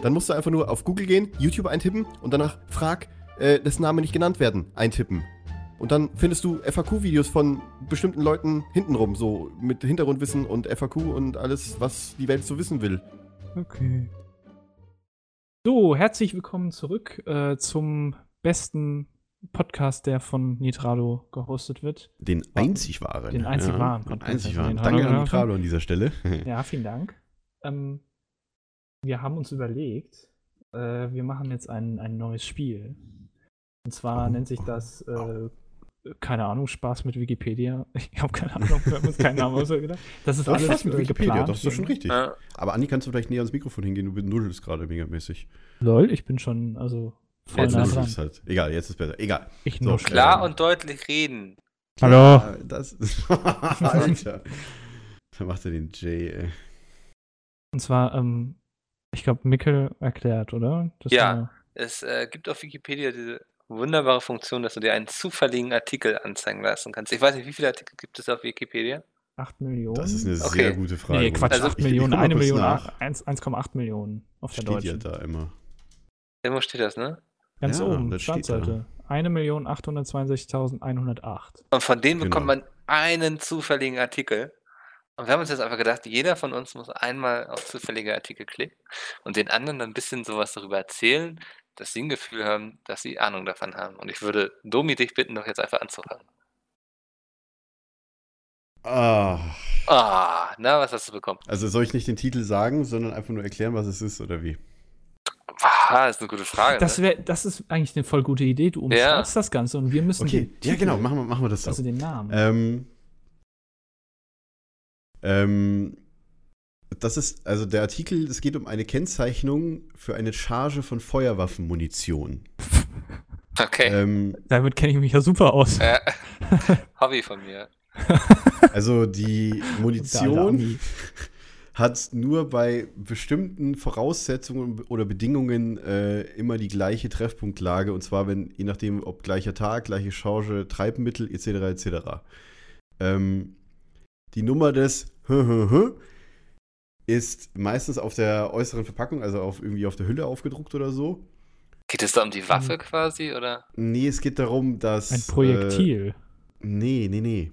Dann musst du einfach nur auf Google gehen, YouTube eintippen und danach Frag, äh, dessen Name nicht genannt werden, eintippen. Und dann findest du F A Q-Videos von bestimmten Leuten hintenrum, so mit Hintergrundwissen und F A Q und alles, was die Welt so wissen will. Okay. So, herzlich willkommen zurück äh, zum besten Podcast, der von Nitrado gehostet wird. Den einzig wahren. Den einzig ja, wahren Podcast. Den einzig wahren. Danke an Nitrado an dieser Stelle. Ja, vielen Dank. Ähm, wir haben uns überlegt, äh, wir machen jetzt ein, ein neues Spiel. Und zwar oh. nennt sich das, äh, keine Ahnung, Spaß mit Wikipedia. Ich habe keine Ahnung, wir haben uns keinen Namen ausgedacht. Das ist das alles Spaß mit Wikipedia, geplant. Das ist doch schon richtig. Ja. Aber Andi, kannst du vielleicht näher ans Mikrofon hingehen? Du nudelst gerade megamäßig. Lol, ich bin schon, also, voll jetzt nah dran. Ist halt. Egal, jetzt ist besser. Egal. Ich so, klar und deutlich reden. Hallo. Ja, das ist Alter. Da macht er den J, ey. Und zwar, ähm, ich glaube, Mickel erklärt, oder? Das ja, es äh, gibt auf Wikipedia diese wunderbare Funktion, dass du dir einen zufälligen Artikel anzeigen lassen kannst. Ich weiß nicht, wie viele Artikel gibt es auf Wikipedia? acht Millionen? Das ist eine okay. sehr gute Frage. Nee, Quatsch, also acht Millionen, eine Million, eins Komma acht Millionen auf der deutschen. Steht ja da immer. Irgendwo steht das, ne? Ganz ja, oben, Startseite. eine Million achthundertzweiundsechzigtausendeinhundertacht. Und von denen genau. bekommt man einen zufälligen Artikel. Und wir haben uns jetzt einfach gedacht, jeder von uns muss einmal auf zufällige Artikel klicken und den anderen dann ein bisschen sowas darüber erzählen, dass sie ein Gefühl haben, dass sie Ahnung davon haben. Und ich würde Domi dich bitten, doch jetzt einfach anzufangen. Ah. Ah, na, was hast du bekommen? Also soll ich nicht den Titel sagen, sondern einfach nur erklären, was es ist oder wie? Ah, ist eine gute Frage. Das, wär, ne? das ist eigentlich eine voll gute Idee. Du umschreibst ja. das Ganze und wir müssen okay. den Titel, ja, genau, machen wir, machen wir das so. Also den Namen. Ähm, Ähm, das ist, also der Artikel, es geht um eine Kennzeichnung für eine Charge von Feuerwaffenmunition. Okay. Ähm, Damit kenne ich mich ja super aus. Äh, Hobby von mir. Also die Munition hat nur bei bestimmten Voraussetzungen oder Bedingungen äh, immer die gleiche Treffpunktlage. Und zwar, wenn, je nachdem, ob gleicher Tag, gleiche Charge, Treibmittel, et cetera et cetera. Ähm, die Nummer des ist meistens auf der äußeren Verpackung, also auf, irgendwie auf der Hülle aufgedruckt oder so. Geht es da um die Waffe quasi, oder? Nee, es geht darum, dass... Ein Projektil. Äh, nee, nee, nee.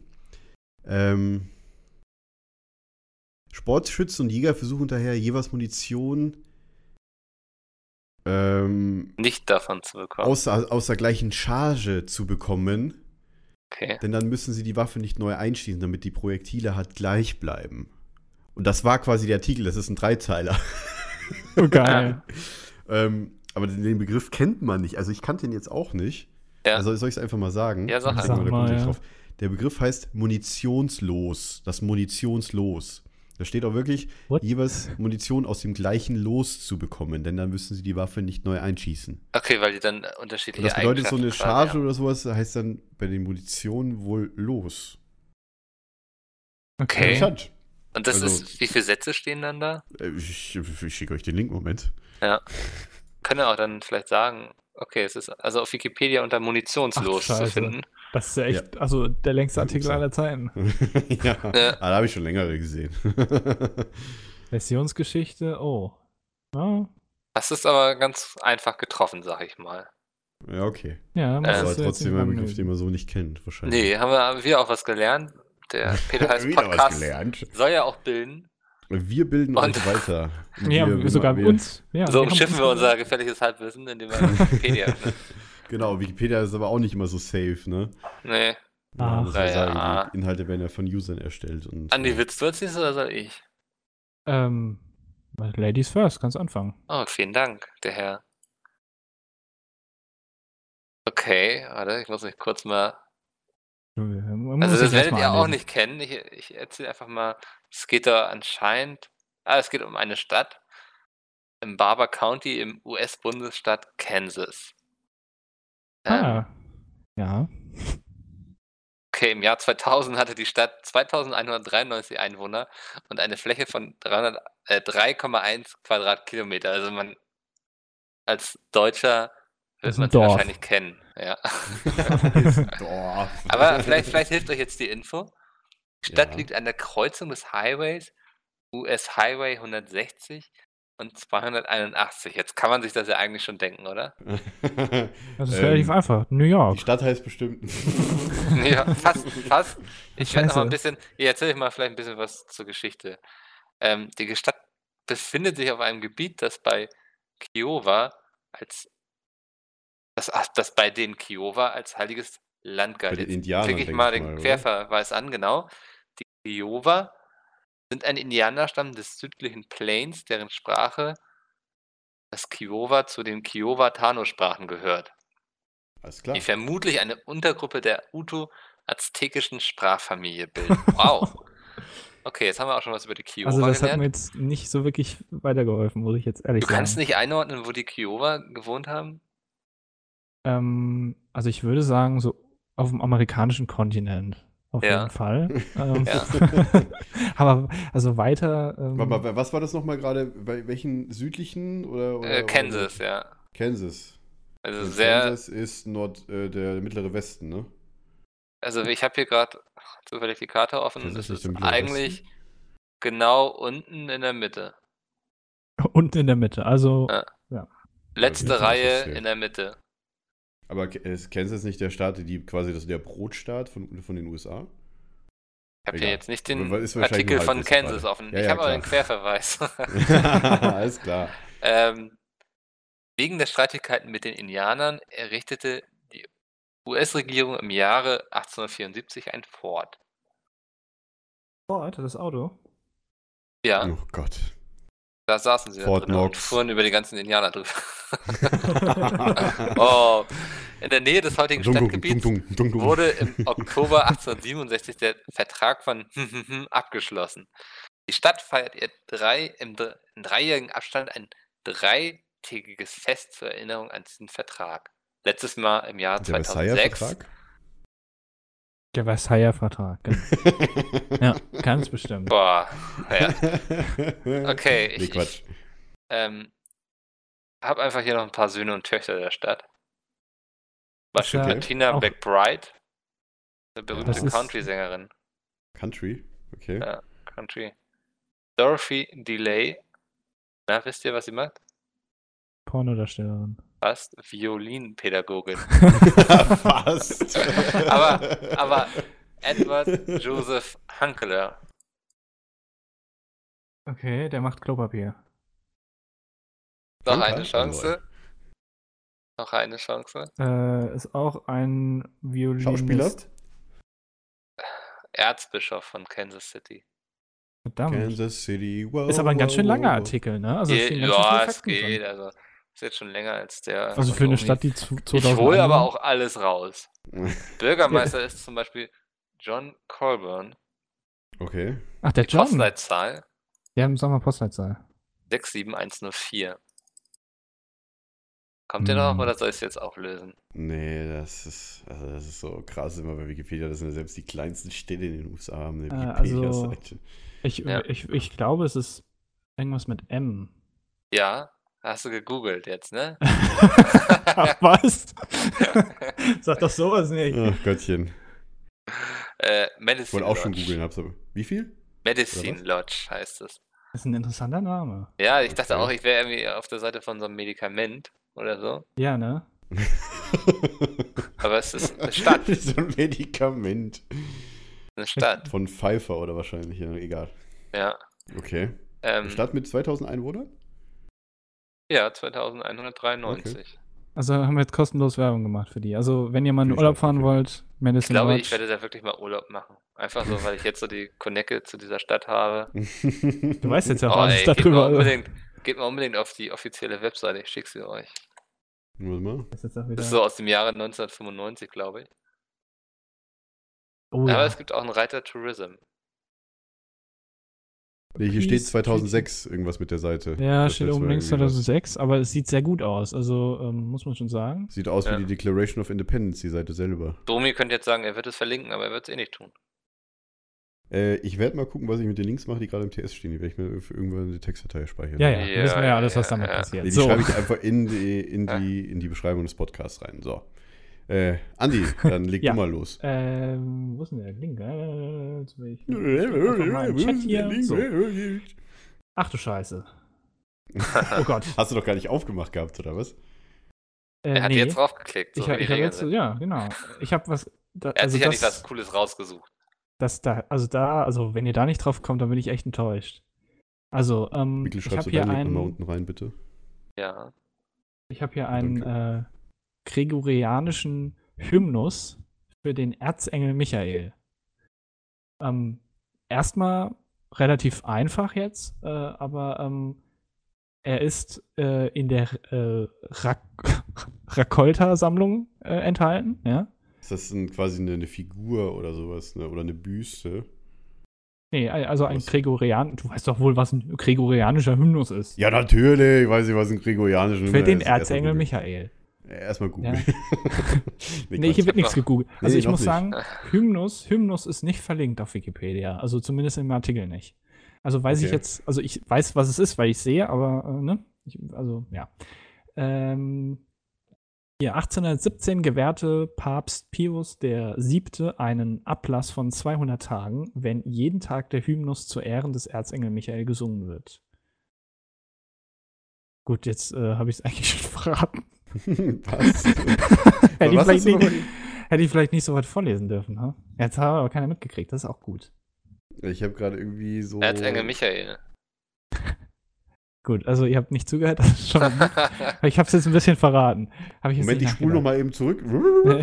Ähm, Sportschützen und Jäger versuchen daher jeweils Munition ähm, nicht davon zu bekommen. Außer, aus der gleichen Charge zu bekommen. Okay. Denn dann müssen sie die Waffe nicht neu einschießen, damit die Projektile halt gleich bleiben. Und das war quasi der Artikel, das ist ein Dreiteiler. Oh, geil. ähm, aber den Begriff kennt man nicht. Also ich kannte ihn jetzt auch nicht. Ja. Also soll ich es einfach mal sagen? Ja, sag, sag mal. Da kommt ja. drauf. Der Begriff heißt Munitionslos. Das Munitionslos. Da steht auch wirklich, What? jeweils Munition aus dem gleichen Los zu bekommen, denn dann müssen sie die Waffe nicht neu einschießen. Okay, weil die dann unterschiedliche Eigenschaften haben. Das bedeutet, so eine Charge oder sowas heißt dann bei den Munitionen wohl Los. Okay. Und das also, ist, wie viele Sätze stehen dann da? Ich, ich schicke euch den Link, Moment. Ja. Können wir auch dann vielleicht sagen, okay, es ist also auf Wikipedia unter Munitionslos Ach, zu finden. Das ist ja echt, ja. also der längste Artikel aller Zeiten. ja, ja. ja. Ah, da habe ich schon längere gesehen. Versionsgeschichte, oh. Ja. Das ist aber ganz einfach getroffen, sag ich mal. Ja, okay. Ja, aber also äh, trotzdem ein Begriff, den man so nicht kennt, wahrscheinlich. Nee, haben wir auch was gelernt. Der Peter heißt Podcast soll ja auch bilden. Wir bilden und uns weiter. Ja, wir, sogar wir, uns. Ja, so umschiffen wir unser gefährliches Halbwissen, indem wir Wikipedia öffnen. Genau, Wikipedia ist aber auch nicht immer so safe, ne? Nee. Ja, Ach, muss man ja, sagen, ja. Die Inhalte werden ja von Usern erstellt. Und, Andi, willst du jetzt nicht oder soll ich? Ähm, Ladies first, kannst anfangen. Oh, vielen Dank, der Herr. Okay, warte, ich muss mich kurz mal... Also das werdet ihr auch nicht kennen. Ich, ich erzähle einfach mal, es geht da anscheinend, ah, es geht um eine Stadt im Barber County im U S-Bundesstaat Kansas. Ähm, ah, ja. Okay, im Jahr zweitausend hatte die Stadt zweitausendeinhundertdreiundneunzig Einwohner und eine Fläche von dreihundert, äh, drei Komma eins Quadratkilometer. Also man als Deutscher wird man sie wahrscheinlich kennen. Ja. Aber vielleicht, vielleicht hilft euch jetzt die Info. Die Stadt ja. liegt an der Kreuzung des Highways, U S Highway hundertsechzig und zweihunderteinundachtzig. Jetzt kann man sich das ja eigentlich schon denken, oder? Das ist ähm, relativ einfach. New York. Die Stadt heißt bestimmt. Ja, fast, fast. Ich werde noch mal ein bisschen, ich erzähle euch mal vielleicht ein bisschen was zur Geschichte. Ähm, die Stadt befindet sich auf einem Gebiet, das bei Kiowa als Das, das bei den Kiowa als heiliges Land galt. Bei den Indianern, jetzt kriege ich mal den Querverweis an, genau. Die Kiowa sind ein Indianerstamm des südlichen Plains, deren Sprache das Kiowa zu den Kiowa-Tano-Sprachen gehört. Alles klar. Die vermutlich eine Untergruppe der Uto-aztekischen Sprachfamilie bilden. Wow. Okay, jetzt haben wir auch schon was über die Kiowa gelernt. Also das gelernt. hat mir jetzt nicht so wirklich weitergeholfen, muss ich jetzt ehrlich du sagen. Du kannst nicht einordnen, wo die Kiowa gewohnt haben? Ähm, also ich würde sagen, so auf dem amerikanischen Kontinent auf ja. jeden Fall. Ähm, ja. Aber also weiter... Ähm, was war das nochmal gerade? Bei welchen südlichen? Oder, oder, äh, Kansas, oder? ja. Kansas. Also Und sehr... Kansas ist Nord, äh, der mittlere Westen, ne? Also ich habe hier gerade zufällig die Karte offen. Kansas das ist, ist eigentlich Westen. genau unten in der Mitte. Unten in der Mitte, also... Ja. Ja. Letzte also, Reihe in der Mitte. Aber Kansas ist nicht der Staat, die quasi das der Brotstaat von, von den U S A? Ich habe hier jetzt nicht den Artikel von Kansas offen. Ja, ich ja, habe aber den Querverweis. Alles klar. ähm, wegen der Streitigkeiten mit den Indianern errichtete die U S-Regierung im Jahre achtzehnhundertvierundsiebzig ein Fort. Ford, das Auto? Ja. Oh Gott. Da saßen sie Fort da drin Knox. und fuhren über die ganzen Indianer drüber. oh. In der Nähe des heutigen Stadtgebiets dun, dun, dun, dun, dun. wurde im Oktober achtzehnhundertsiebenundsechzig der Vertrag von abgeschlossen. Die Stadt feiert ihr drei, im, im dreijährigen Abstand ein dreitägiges Fest zur Erinnerung an diesen Vertrag. Letztes Mal im Jahr der zweitausendsechs. Der Versailler Vertrag. ja, ganz bestimmt. Boah, ja. Okay, ich, nee, Quatsch. ich ähm, habe einfach hier noch ein paar Söhne und Töchter der Stadt. Zum Beispiel Bettina McBride, eine berühmte ja, Country-Sängerin. Country? Okay. Ja, Country. Dorothy Delay. Na, wisst ihr, was sie macht? Pornodarstellerin. Fast Violinpädagogin. Fast. aber, aber Edward Joseph Hunkeler. Okay, der macht Klopapier. Noch Hunkeler? eine Chance. Noch eine Chance. Äh, ist auch ein Violinist. Schauspieler? Erzbischof von Kansas City. Verdammt. Kansas City, wow, ist aber ein wow, ganz schön langer Artikel, ne? Also je, ja, es geht, drin. also... Ist jetzt schon länger als der... Also für eine Stadt, die zu... Ich hole aber auch alles raus. Bürgermeister ist zum Beispiel John Colburn. Okay. Ach, der John. Die Postleitzahl. Wir haben Sommer Postleitzahl. sechs sieben eins null vier. Kommt ihr noch oder soll ich es jetzt auch lösen? Nee, das ist, also das ist so krass immer bei Wikipedia, dass selbst die kleinsten Städte in den U S A haben eine Wikipedia-Seite. Also, ich, ja. ich, ich glaube, es ist irgendwas mit M. Ja, hast du gegoogelt jetzt, ne? Ach, was? Sag doch sowas nicht. Ach, Gottchen. Äh, Medicine ich wollte auch Lodge. Schon googeln, hab's aber. Wie viel? Medicine Lodge heißt es. Das ist ein interessanter Name. Ja, ich okay. dachte auch, ich wäre irgendwie auf der Seite von so einem Medikament. Oder so? Ja, ne? Aber es ist eine Stadt. So ein Medikament. Eine Stadt. Von Pfeiffer oder wahrscheinlich, ja, egal. Ja. Okay. Ähm, eine Stadt mit zweitausend Einwohnern? Ja, zweitausendeinhundertdreiundneunzig. Okay. Also haben wir jetzt kostenlos Werbung gemacht für die. Also wenn ihr mal in Urlaub fahren okay. wollt, Medicine Ich glaube, Watch. Ich werde da wirklich mal Urlaub machen. Einfach so, weil ich jetzt so die Konecke zu dieser Stadt habe. Du weißt jetzt ja auch oh, alles darüber. Unbedingt. Geht mal unbedingt auf die offizielle Webseite, ich schicke sie euch. Das ist so aus dem Jahre neunzehnhundertfünfundneunzig, glaube ich. Oh, aber ja. es gibt auch einen Reiter Tourism. Nee, hier steht zweitausendsechs irgendwas mit der Seite. Ja, das steht oben links zweitausendsechs, aber es sieht sehr gut aus, also ähm, muss man schon sagen. Sieht aus ja. wie die Declaration of Independence, die Seite selber. Domi könnte jetzt sagen, er wird es verlinken, aber er wird es eh nicht tun. Ich werde mal gucken, was ich mit den Links mache, die gerade im T S stehen. Die werde ich mir für irgendwann eine Textdatei speichern. Ja, ja, ja, wir wissen ja alles, was damit ja, passiert. Nee, die so. schreibe ich einfach in die, in, die, in die Beschreibung des Podcasts rein. So. Äh, Andi, dann leg ja. du mal los. Ähm, wo ist denn der Link? Äh, jetzt will ich mal im Chat hier. So. Ach du Scheiße. Oh Gott. Hast du doch gar nicht aufgemacht gehabt, oder was? Äh, er hat nee. jetzt draufgeklickt. So ich, ich jetzt, ja, genau. Ich habe was. Da, er hat sicherlich also was Cooles rausgesucht. Das da, also da, also wenn ihr da nicht drauf kommt, dann bin ich echt enttäuscht. Also, ähm, Mikkel, ich habe hier einen... Mal unten rein, bitte. Ja. Ich habe hier einen äh, gregorianischen Hymnus für den Erzengel Michael. Ähm, erstmal relativ einfach jetzt, äh, aber ähm, er ist äh, in der äh, Rak- Rakolta-Sammlung äh, enthalten, ja. Ist das ein, quasi eine, eine Figur oder sowas, ne? Oder eine Büste? Nee, also ein Gregorian. Du weißt doch wohl, was ein gregorianischer Hymnus ist. Ja, natürlich. Ich weiß nicht, was ein gregorianischer Hymnus ist. Für den Erzengel Michael. Erstmal googeln. Ja. nee, nee, hier wird nichts gegoogelt. Also nee, ich muss nicht. sagen, Hymnus, Hymnus ist nicht verlinkt auf Wikipedia. Also zumindest im Artikel nicht. Also weiß okay. ich jetzt, also ich weiß, was es ist, weil ich sehe, aber, äh, ne? Ich, also, ja. Ähm. achtzehnhundertsiebzehn gewährte Papst Pius der Siebte einen Ablass von zweihundert Tagen, wenn jeden Tag der Hymnus zu Ehren des Erzengel Michael gesungen wird. Gut, jetzt äh, habe ich es eigentlich schon verraten. Was? Hätte, was ich nicht, hätte ich vielleicht nicht so weit vorlesen dürfen. Ha? Jetzt hat aber keiner mitgekriegt, das ist auch gut. Ich habe gerade irgendwie so... Erzengel Michael. Gut, also ihr habt nicht zugehört, das ist schon. Ich hab's jetzt ein bisschen verraten. Hab ich jetzt Moment, ich spule nochmal eben zurück. ja,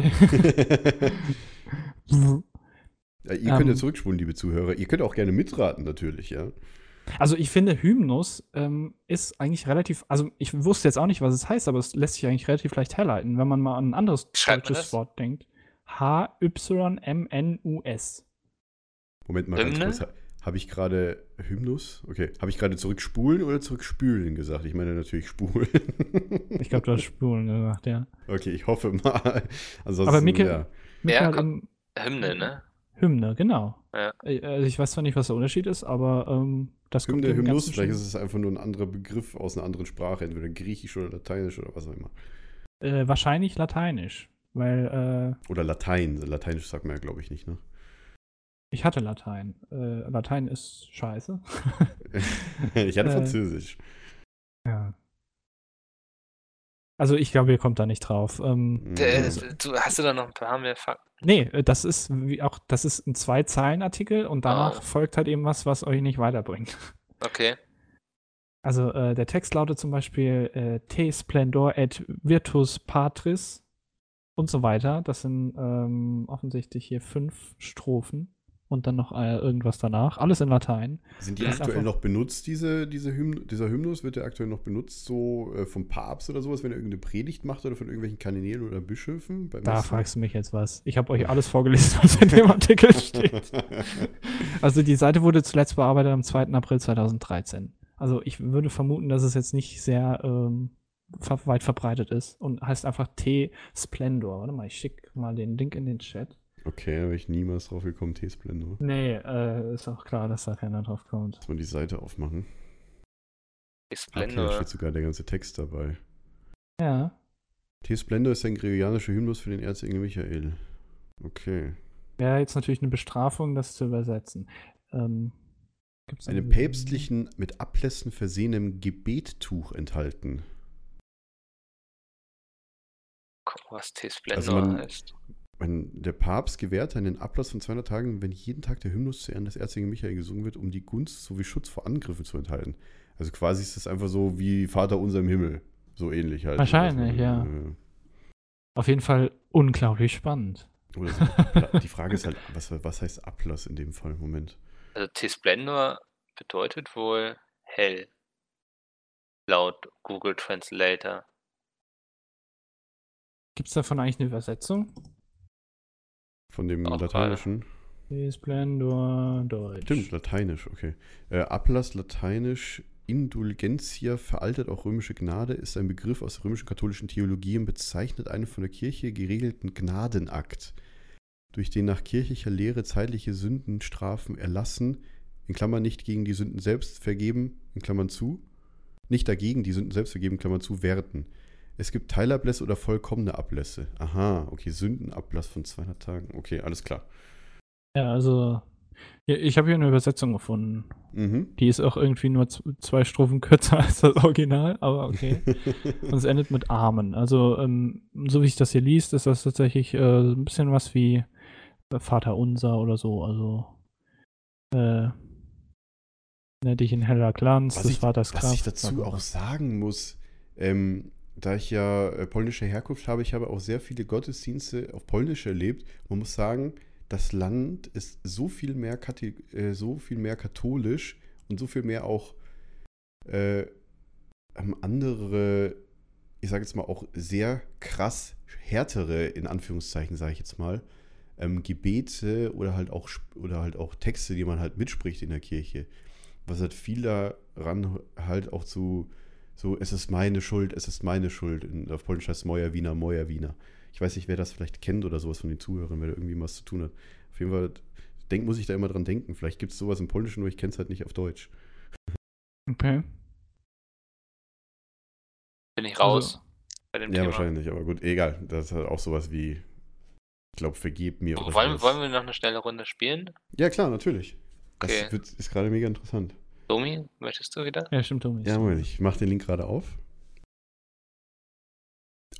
ihr könnt um, ja zurückspulen, liebe Zuhörer. Ihr könnt auch gerne mitraten, natürlich, ja. Also ich finde, Hymnus ähm, ist eigentlich relativ, also ich wusste jetzt auch nicht, was es heißt, aber es lässt sich eigentlich relativ leicht herleiten, wenn man mal an ein anderes deutsches Wort denkt. H Y M N U S. Moment mal ganz kurz. Habe ich gerade Hymnus? Okay. Habe ich gerade zurückspulen oder zurückspülen gesagt? Ich meine natürlich spulen. Ich glaube, du hast spulen gesagt, ja. Okay, ich hoffe mal. Ansonsten, aber Mikkel, ja. Mikkel ja, komm, im, Hymne, ne? Hymne, genau. Ja. Also ich weiß zwar nicht, was der Unterschied ist, aber ähm, das Hymne, kommt ja Hymnus, vielleicht ist es einfach nur ein anderer Begriff aus einer anderen Sprache, entweder griechisch oder lateinisch oder was auch immer. Äh, wahrscheinlich lateinisch, weil äh, oder Latein. Lateinisch sagt man ja, glaube ich, nicht, ne? Ich hatte Latein. Äh, Latein ist scheiße. Ich hatte Französisch. Äh, ja. Also ich glaube, ihr kommt da nicht drauf. Ähm, äh, du, hast du da noch ein paar mehr Fakten? Nee, das ist wie auch, das ist ein Zwei-Zeilen-Artikel und danach oh. folgt halt eben was, was euch nicht weiterbringt. Okay. Also äh, der Text lautet zum Beispiel äh, Te splendor et virtus patris und so weiter. Das sind ähm, offensichtlich hier fünf Strophen. und dann noch äh, irgendwas danach. Alles in Latein. Sind die das aktuell noch benutzt, diese, diese Hymn, dieser Hymnus? Wird der aktuell noch benutzt, so äh, vom Papst oder sowas, wenn er irgendeine Predigt macht oder von irgendwelchen Kardinälen oder Bischöfen? Bei da fragst du mich jetzt was. Ich habe euch alles vorgelesen, was in dem Artikel steht. Also die Seite wurde zuletzt bearbeitet am zweiten April zweitausenddreizehn. Also ich würde vermuten, dass es jetzt nicht sehr ähm, ver weit verbreitet ist und heißt einfach T-Splendor. Warte mal, ich schicke mal den Link in den Chat. Okay, da wäre ich niemals drauf gekommen, T-Splendor. Nee, äh, ist auch klar, dass da keiner drauf kommt. Muss man die Seite aufmachen. T-Splendor. Okay, da steht sogar der ganze Text dabei. Ja. T-Splendor ist ein gregorianischer Hymnus für den Erzengel Michael. Okay. Wäre jetzt natürlich eine Bestrafung, das zu übersetzen. Ähm. Einem päpstlichen, mit Ablässen versehenem Gebettuch enthalten. Guck, was T-Splendor also man, heißt. Man, der Papst gewährte einen Ablass von zweihundert Tagen, wenn jeden Tag der Hymnus zu Ehren des Erzengels Michael gesungen wird, um die Gunst sowie Schutz vor Angriffen zu enthalten. Also quasi ist das einfach so wie Vater unser im Himmel. So ähnlich halt. Wahrscheinlich, also, ja. Äh, Auf jeden Fall unglaublich spannend. Oder so, die Frage ist halt, was, was heißt Ablass in dem Fall im Moment? Also T-Splendor bedeutet wohl hell, laut Google Translator. Gibt es davon eigentlich eine Übersetzung? Von dem Auch Lateinischen? T-Splendor Deutsch. Stimmt, Lateinisch, okay. Äh, Ablass, Lateinisch, Indulgentia, veraltet auch römische Gnade, ist ein Begriff aus der römisch-katholischen Theologie und bezeichnet einen von der Kirche geregelten Gnadenakt, durch den nach kirchlicher Lehre zeitliche Sündenstrafen erlassen, in Klammern nicht gegen die Sünden selbst vergeben, in Klammern zu, nicht dagegen die Sünden selbst vergeben, in Klammern zu, werten. Es gibt Teilablässe oder vollkommene Ablässe. Aha, okay, Sündenablass von zweihundert Tagen. Okay, alles klar. Ja, also, ich habe hier eine Übersetzung gefunden. Mhm. Die ist auch irgendwie nur zwei Strophen kürzer als das Original, aber okay. Und es endet mit Amen. Also, ähm, so wie ich das hier liest, ist das tatsächlich äh, ein bisschen was wie Vater unser oder so, also äh, ne, dich in heller Glanz, was des ich, Vaters Kraft. Was ich dazu auch sagen muss, ähm, da ich ja äh, polnische Herkunft habe, ich habe auch sehr viele Gottesdienste auf Polnisch erlebt. Man muss sagen, das Land ist so viel mehr, Kati äh, so viel mehr katholisch und so viel mehr auch äh, andere, ich sage jetzt mal auch sehr krass härtere, in Anführungszeichen sage ich jetzt mal, Ähm, Gebete oder halt auch oder halt auch Texte, die man halt mitspricht in der Kirche. Was halt viel daran halt auch zu so, es ist meine Schuld, es ist meine Schuld. In, auf Polnisch heißt es Moja Wiener, Moja Wiener. Ich weiß nicht, wer das vielleicht kennt oder sowas von den Zuhörern, wer da irgendwie was zu tun hat. Auf jeden Fall denk, muss ich da immer dran denken. Vielleicht gibt es sowas im Polnischen, nur ich kenne es halt nicht auf Deutsch. Okay. Bin ich raus also, bei dem ja, Thema. Ja, wahrscheinlich, aber gut, egal. Das ist halt auch sowas wie ich glaube, vergib mir. Oder wollen, wollen wir noch eine schnelle Runde spielen? Ja, klar, natürlich. Okay. Das wird, ist gerade mega interessant. Domi, möchtest du wieder? Ja, stimmt, Domi. Ja, Moment, ich mache den Link gerade auf.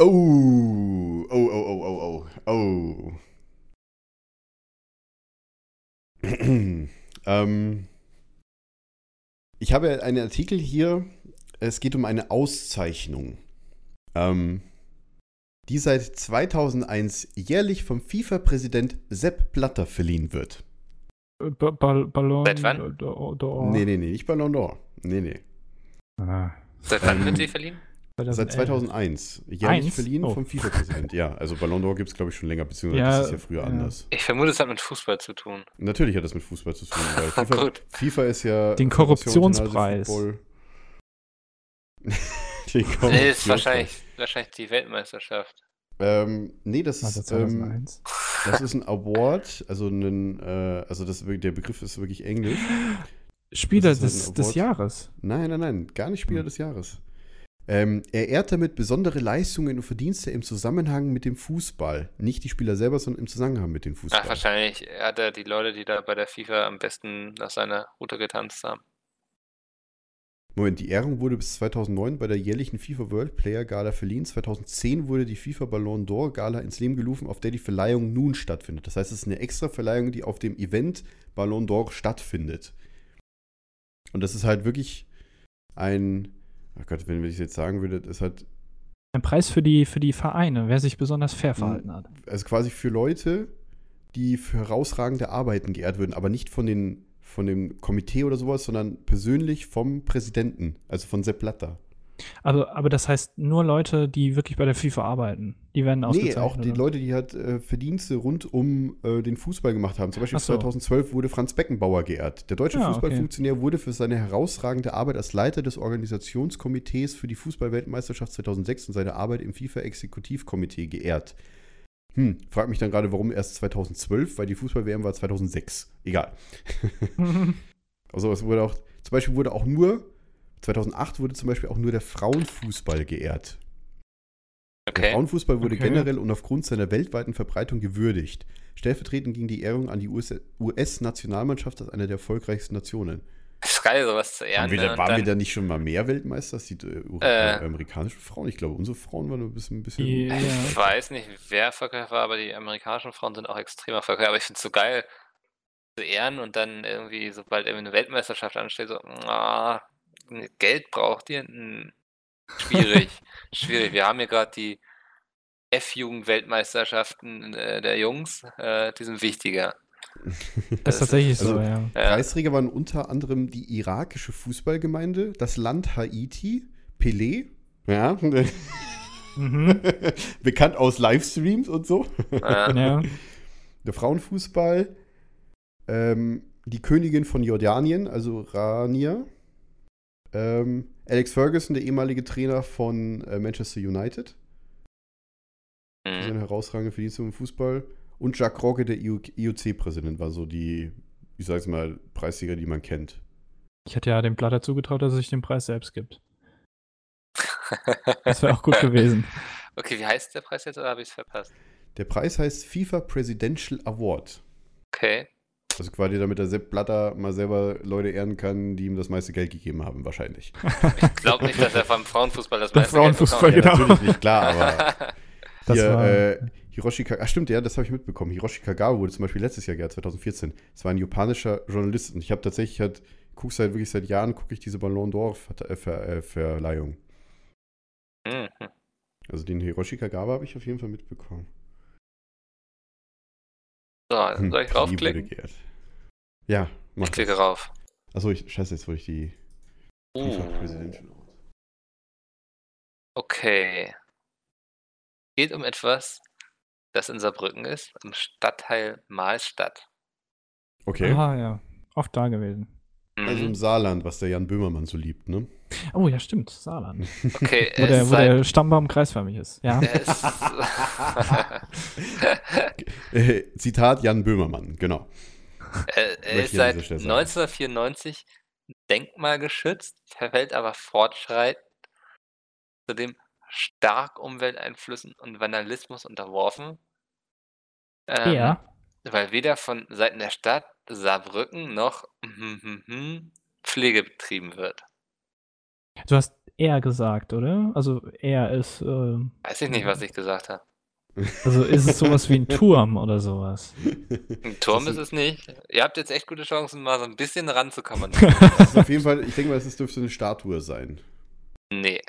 Oh, oh, oh, oh, oh, oh, oh. ähm, ich habe einen Artikel hier. Es geht um eine Auszeichnung. Ähm. die seit zweitausendeins jährlich vom FIFA-Präsident Sepp Blatter verliehen wird. Ba ba Ballon d'Or? Nee, nee, nee, nicht Ballon d'Or. Nee, nee. Ah. Seit wann ähm, wird sie verliehen? Seit zweitausendeins. Jährlich Eins? verliehen oh. vom FIFA-Präsident. Ja, also Ballon d'Or gibt es, glaube ich, schon länger, beziehungsweise ja, das ist ja früher ja. anders. Ich vermute, es hat mit Fußball zu tun. Natürlich hat es mit Fußball zu tun, weil FIFA, Gut. FIFA ist ja... Den Korruptionspreis. Nee, ist wahrscheinlich, wahrscheinlich die Weltmeisterschaft. Ähm, nee, das ist, zweitausendeins. Ähm, das ist ein Award, also, ein, äh, also das, der Begriff ist wirklich englisch. Spieler halt des, des Jahres? Nein, nein, nein, gar nicht Spieler hm. des Jahres. Ähm, er ehrt damit besondere Leistungen und Verdienste im Zusammenhang mit dem Fußball. Nicht die Spieler selber, sondern im Zusammenhang mit dem Fußball. Ach, wahrscheinlich hat er die Leute, die da bei der FIFA am besten nach seiner Route getanzt haben. Moment, die Ehrung wurde bis zweitausendneun bei der jährlichen FIFA World Player Gala verliehen. zweitausendzehn wurde die FIFA Ballon d'Or Gala ins Leben gerufen, auf der die Verleihung nun stattfindet. Das heißt, es ist eine extra Verleihung, die auf dem Event Ballon d'Or stattfindet. Und das ist halt wirklich ein, ach Gott, wenn ich es jetzt sagen würde, das ist halt ein Preis für die, für die Vereine, wer sich besonders fair verhalten hat. Also quasi für Leute, die für herausragende Arbeiten geehrt würden, aber nicht von, den, von dem Komitee oder sowas, sondern persönlich vom Präsidenten, also von Sepp Blatter. Also, aber das heißt, nur Leute, die wirklich bei der FIFA arbeiten, die werden ausgezeichnet? Nee, auch die oder? Leute, die halt äh, Verdienste rund um äh, den Fußball gemacht haben. Zum Beispiel so. zweitausendzwölf wurde Franz Beckenbauer geehrt. Der deutsche ja, Fußballfunktionär okay. wurde für seine herausragende Arbeit als Leiter des Organisationskomitees für die Fußballweltmeisterschaft zweitausendsechs und seine Arbeit im FIFA-Exekutivkomitee geehrt. Hm, frag mich dann gerade, warum erst zweitausendzwölf, weil die Fußball-W M war zweitausendsechs. Egal. Also es wurde auch, zum Beispiel wurde auch nur, zweitausendacht wurde zum Beispiel auch nur der Frauenfußball geehrt. Okay. Der Frauenfußball wurde okay. generell und aufgrund seiner weltweiten Verbreitung gewürdigt. Stellvertretend ging die Ehrung an die U S-Nationalmannschaft als eine der erfolgreichsten Nationen. Das ist geil, sowas zu ehren. Waren, wir da, waren dann, wir da nicht schon mal mehr Weltmeister? Das sieht äh, äh, amerikanische Frauen. Ich glaube, unsere Frauen waren ein bisschen... Ein bisschen yeah. Ich weiß nicht, wer erfolgreich war, aber die amerikanischen Frauen sind auch extrem erfolgreich. Aber ich finde es so geil, zu ehren und dann irgendwie, sobald irgendwie eine Weltmeisterschaft ansteht, so, ah, Geld braucht ihr? Hm. Schwierig, schwierig. Wir haben hier gerade die F-Jugend-Weltmeisterschaften äh, der Jungs. Äh, die sind wichtiger. Das ist tatsächlich also, so, ja. Preisträger waren unter anderem die irakische Fußballgemeinde, das Land Haiti, Pelé, ja, mhm. bekannt aus Livestreams und so. Ja. Ja. Der Frauenfußball, ähm, die Königin von Jordanien, also Rania, ähm, Alex Ferguson, der ehemalige Trainer von äh, Manchester United, mhm. seine herausragende Verdienste im Fußball. Und Jacques Rogge, der I O C-Präsident, war so die, ich sag's mal, Preisträger, die man kennt. Ich hätte ja dem Blatter zugetraut, dass er sich den Preis selbst gibt. Das wäre auch gut gewesen. Okay, wie heißt der Preis jetzt, oder habe ich es verpasst? Der Preis heißt FIFA Presidential Award. Okay. Also quasi, damit der Sepp Blatter mal selber Leute ehren kann, die ihm das meiste Geld gegeben haben, wahrscheinlich. Ich glaube nicht, dass er vom Frauenfußball das meiste Frauenfußball Geld bekommt. Ja, natürlich nicht, klar, aber... Das hier, war... Äh, Hiroshi Kagawa, stimmt, ja, das habe ich mitbekommen. Hiroshi Kagawa wurde zum Beispiel letztes Jahr geehrt, zweitausendvierzehn. Das war ein japanischer Journalist. Und ich habe tatsächlich halt, gucke seit wirklich seit Jahren, gucke ich diese Ballon d'Or-Verleihung. Mhm. Also den Hiroshi Kagawa habe ich auf jeden Fall mitbekommen. So, dann soll ich draufklicken? Ja, mach ich klicke das. Rauf. Achso, ich, scheiße, jetzt wollte ich die uh. FIFA-Präsidentin. Okay. Geht um etwas, das in Saarbrücken ist, im Stadtteil Mahlstadt. Okay. Ah, ja. Oft da gewesen. Also im Saarland, was der Jan Böhmermann so liebt, ne? Oh, ja, stimmt. Saarland. Okay, wo der, wo der Stammbaum kreisförmig ist. Ja. Ist Zitat Jan Böhmermann, genau. Er, er ist seit neunzehnhundertvierundneunzig denkmalgeschützt, verfällt aber fortschreitend zu dem stark Umwelteinflüssen und Vandalismus unterworfen. Ähm, ja. Weil weder von Seiten der Stadt Saarbrücken noch hm, hm, hm, Pflege betrieben wird. Du hast er gesagt, oder? Also er ist... Äh, Weiß ich nicht, was ich gesagt habe. Also ist es sowas wie ein Turm oder sowas? Ein Turm ist, ist es nicht. Ihr habt jetzt echt gute Chancen, mal so ein bisschen ranzukommen. Das ist auf jeden Fall, ich denke mal, es dürfte eine Statue sein. Nee.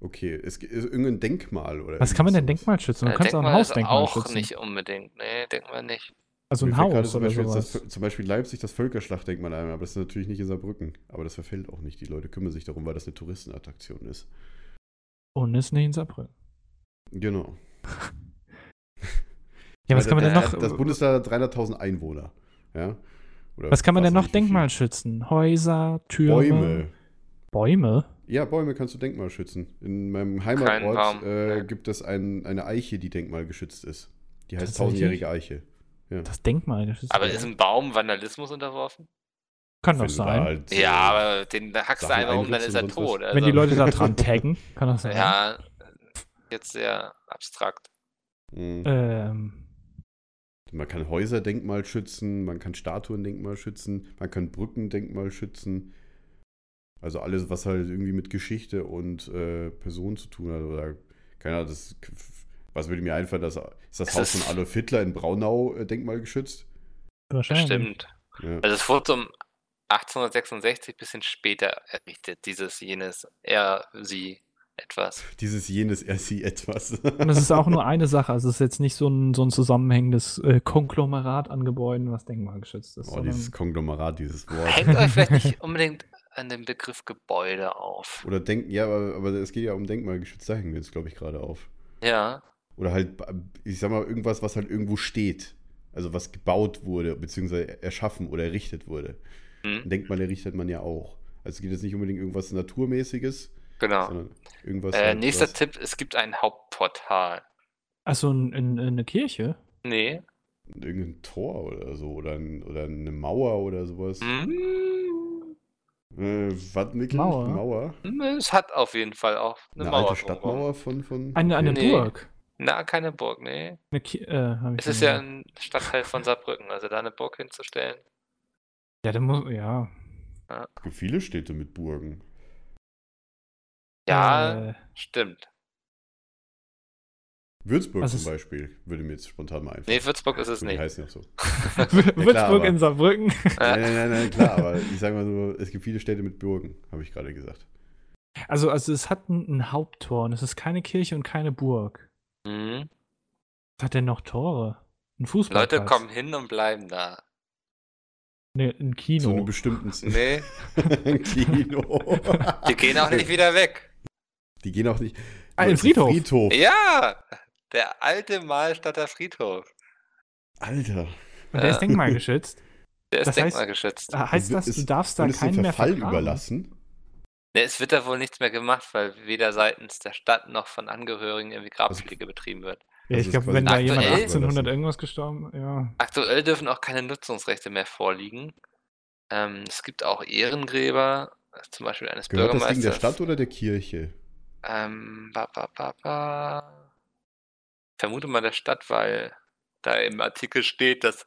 Okay, es ist irgendein Denkmal oder was kann man denn Denkmal schützen? Man ja, kann es auch ein Hausdenkmal schützen. Auch nicht unbedingt, nee, Denkmal nicht. Also ein Haus zum Beispiel, oder sowas. Das, zum Beispiel Leipzig, das Völkerschlachtdenkmal einmal, aber das ist natürlich nicht in Saarbrücken. Aber das verfällt auch nicht, die Leute kümmern sich darum, weil das eine Touristenattraktion ist. Und ist nicht in Saarbrücken. Genau. Ja, was also, kann man denn noch? Das Bundesland hat dreihunderttausend Einwohner, ja. Oder was kann man denn noch Denkmal schützen? Häuser, Türme? Bäume. Bäume? Ja, Bäume kannst du denkmalschützen. In meinem Heimatort äh, gibt es ein, eine Eiche, die denkmalgeschützt ist. Die heißt tausendjährige Eiche. Ja. Das Denkmal geschützt. Aber ist ein Baum Vandalismus unterworfen? Kann doch sein. Halt, äh, ja, aber den hackst du einfach um, dann ist er tot. Also. Wenn die Leute da dran taggen, kann das sein. Ja, jetzt sehr abstrakt. Mhm. Ähm. Man kann Häuserdenkmal schützen, man kann Statuendenkmal schützen, man kann Brückendenkmal schützen. Also alles, was halt irgendwie mit Geschichte und äh, Personen zu tun hat. Oder, keine Ahnung, das, was würde mir einfallen, dass, ist das es Haus ist von Adolf Hitler in Braunau äh, denkmalgeschützt? Wahrscheinlich. Stimmt. Ja. Also es wurde um achtzehnhundertsechsundsechzig ein bisschen später errichtet, dieses, jenes, er, sie. etwas. Dieses, jenes, er, sie, etwas. Und es ist auch nur eine Sache. Also es ist jetzt nicht so ein, so ein zusammenhängendes äh, Konglomerat an Gebäuden, was denkmalgeschützt ist. Oh, dieses Konglomerat, dieses Wort. Hängt euch vielleicht nicht unbedingt an dem Begriff Gebäude auf. Oder denken, ja, aber, aber es geht ja um denkmalgeschützt, da hängen wir jetzt, glaube ich, gerade auf. Ja. Oder halt, ich sag mal, irgendwas, was halt irgendwo steht. Also was gebaut wurde, beziehungsweise erschaffen oder errichtet wurde. Hm. Denkmal errichtet man ja auch. Also es geht jetzt nicht unbedingt irgendwas Naturmäßiges. Genau. Irgendwas äh, halt nächster was. Tipp, es gibt ein Hauptportal. Achso, ein, ein, eine Kirche? Nee. Irgendein Tor oder so, oder, ein, oder eine Mauer oder sowas. Mhm. Äh, was, Mikkel? Mauer? Mauer? Es hat auf jeden Fall auch eine, eine Mauer. Eine alte Stadtmauer von... von eine eine nee. Burg? Na, keine Burg, nee. Eine Ki- äh, hab ich es ist ja ein Stadtteil von Saarbrücken, also da eine Burg hinzustellen. Ja, da muss... ja. ja. Es gibt viele Städte mit Burgen. Ja, äh, stimmt. Würzburg also zum Beispiel würde mir jetzt spontan mal einfallen. Nee, Würzburg ist es nicht. Die heißen auch so. ja, Würzburg klar, aber, in Saarbrücken. nein, nein, nein, nein, klar, aber ich sage mal so, es gibt viele Städte mit Burgen, habe ich gerade gesagt. Also, also es hat ein, ein Haupttor und es ist keine Kirche und keine Burg. Mhm. Was hat denn noch Tore? Ein Fußballplatz. Leute kommen hin und bleiben da. Nee, ein Kino. So eine bestimmten... Nee. ein Kino. Die gehen auch nicht wieder weg. Die gehen auch nicht... Ah, ein Friedhof. Friedhof. Ja, der alte Mahlstadter Friedhof. Alter. Und der ja. ist denkmalgeschützt? Der ist das denkmalgeschützt. Heißt, heißt das, du ist, darfst da keinen mehr Verfall überlassen? Nee, es wird da wohl nichts mehr gemacht, weil weder seitens der Stadt noch von Angehörigen irgendwie Grabpflege betrieben wird. Ja, ich glaube, wenn da jemand achtzehnhundert irgendwas gestorben ist, ja. Aktuell dürfen auch keine Nutzungsrechte mehr vorliegen. Ähm, es gibt auch Ehrengräber, zum Beispiel eines Gehört Bürgermeisters. Gehört das Ding der Stadt oder der Kirche? Ähm, ba, ba, ba, ba. Ich vermute mal der Stadt, weil da im Artikel steht, dass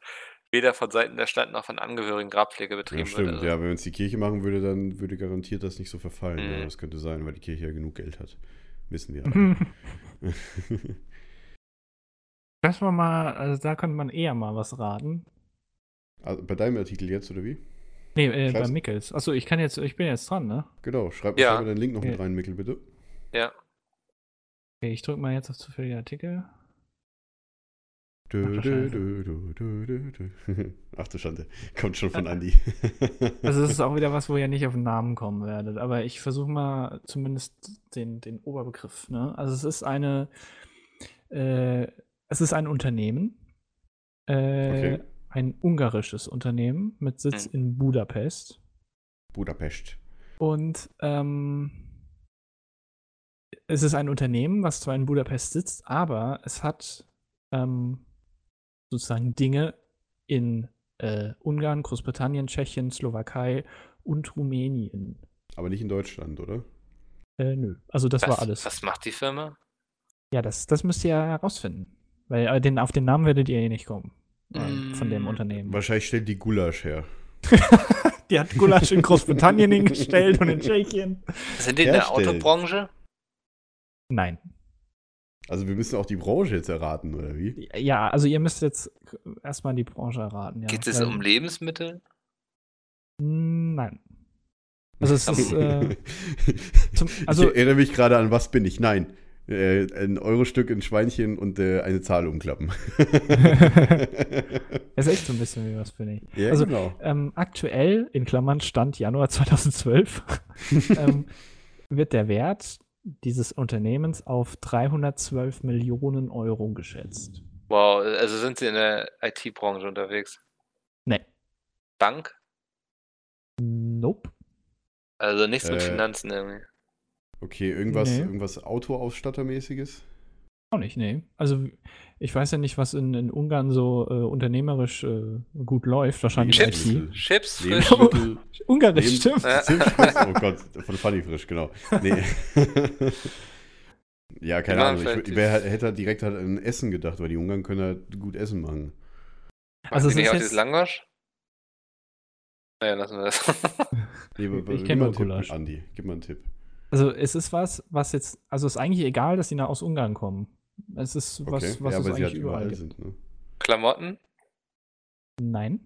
weder von Seiten der Stadt noch von Angehörigen Grabpflege betrieben ja, stimmt. wird. Stimmt, also. Ja, wenn es die Kirche machen würde, dann würde garantiert das nicht so verfallen. Mhm. Ja, das könnte sein, weil die Kirche ja genug Geld hat. Wissen wir alle. Das war mal, also da könnte man eher mal was raten. Also bei deinem Artikel jetzt, oder wie? Nee, äh, bei Mickels. Achso, ich kann jetzt, ich bin jetzt dran, ne? Genau, schreib ja. mir deinen Link noch okay. mit rein, Mickel, bitte. Ja. Okay, ich drück mal jetzt auf zufällige Artikel. Dö, dö, dö, dö, dö, dö, dö. Ach du Schande, kommt schon von Andi. Also das ist auch wieder was, wo ihr nicht auf den Namen kommen werdet, aber ich versuche mal zumindest den, den Oberbegriff, ne? Also es ist eine, äh, es ist ein Unternehmen, äh, okay. ein ungarisches Unternehmen mit Sitz in Budapest. Budapest. Und ähm, es ist ein Unternehmen, was zwar in Budapest sitzt, aber es hat ähm, sozusagen Dinge in äh, Ungarn, Großbritannien, Tschechien, Slowakei und Rumänien. Aber nicht in Deutschland, oder? Äh, nö, also das was, war alles. Was macht die Firma? Ja, das, das müsst ihr ja herausfinden. Weil den, auf den Namen werdet ihr eh nicht kommen. Mm. Von dem Unternehmen. Wahrscheinlich stellt die Gulasch her. Die hat Gulasch in Großbritannien hingestellt und in Tschechien. Sind die in der Autobranche? Nein. Also wir müssen auch die Branche jetzt erraten, oder wie? Ja, also ihr müsst jetzt erstmal die Branche erraten. Ja. Geht es um Lebensmittel? Nein. Also es ist äh, zum, also, ich erinnere mich gerade an was bin ich? Nein. Ein Euro-Stück, ein Schweinchen und äh, eine Zahl umklappen. Das ist echt so ein bisschen wie was, finde ich. Ja, also, genau. ähm, aktuell, in Klammern, Stand Januar zweitausendzwölf, ähm, wird der Wert dieses Unternehmens auf dreihundertzwölf Millionen Euro geschätzt. Wow, also sind Sie in der I T-Branche unterwegs? Nee. Bank? Nope. Also nichts äh. mit Finanzen irgendwie? Okay, irgendwas, nee. irgendwas Autoausstattermäßiges? Auch nicht, nee. Also ich weiß ja nicht, was in, in Ungarn so äh, unternehmerisch äh, gut läuft. Wahrscheinlich Chips, I T. Chips, frisch. Oh, Ungarisch, stimmt. Oh Gott, von Funny frisch, genau. Nee. Ja, keine Ahnung. Ich, wer hätte halt direkt halt an Essen gedacht, weil die Ungarn können halt gut Essen machen. Also ist nicht auch dieses Langosch? Naja, lassen wir das. Nee, aber, ich kenne nur Gulasch. Andi, gib mal einen Tipp. Also es ist was, was jetzt, also es ist eigentlich egal, dass die nach aus Ungarn kommen. Es ist was, okay. was ja, es eigentlich halt überall, überall sind. Ne? Klamotten? Nein.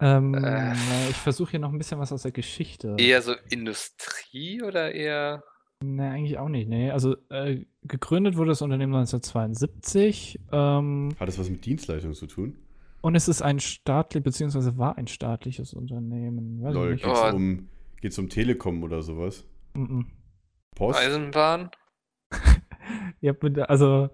Ähm, äh, ich versuche hier noch ein bisschen was aus der Geschichte. Eher so Industrie oder eher? Nee, eigentlich auch nicht. Nee. Also äh, gegründet wurde das Unternehmen neunzehnhundertzweiundsiebzig. Ähm, Hat das was mit Dienstleistungen zu tun? Und es ist ein staatlich, beziehungsweise war ein staatliches Unternehmen. Weiß Lol, geht's oh. um, geht's um Telekom oder sowas? Mm-mm. Post? Eisenbahn? Ja, also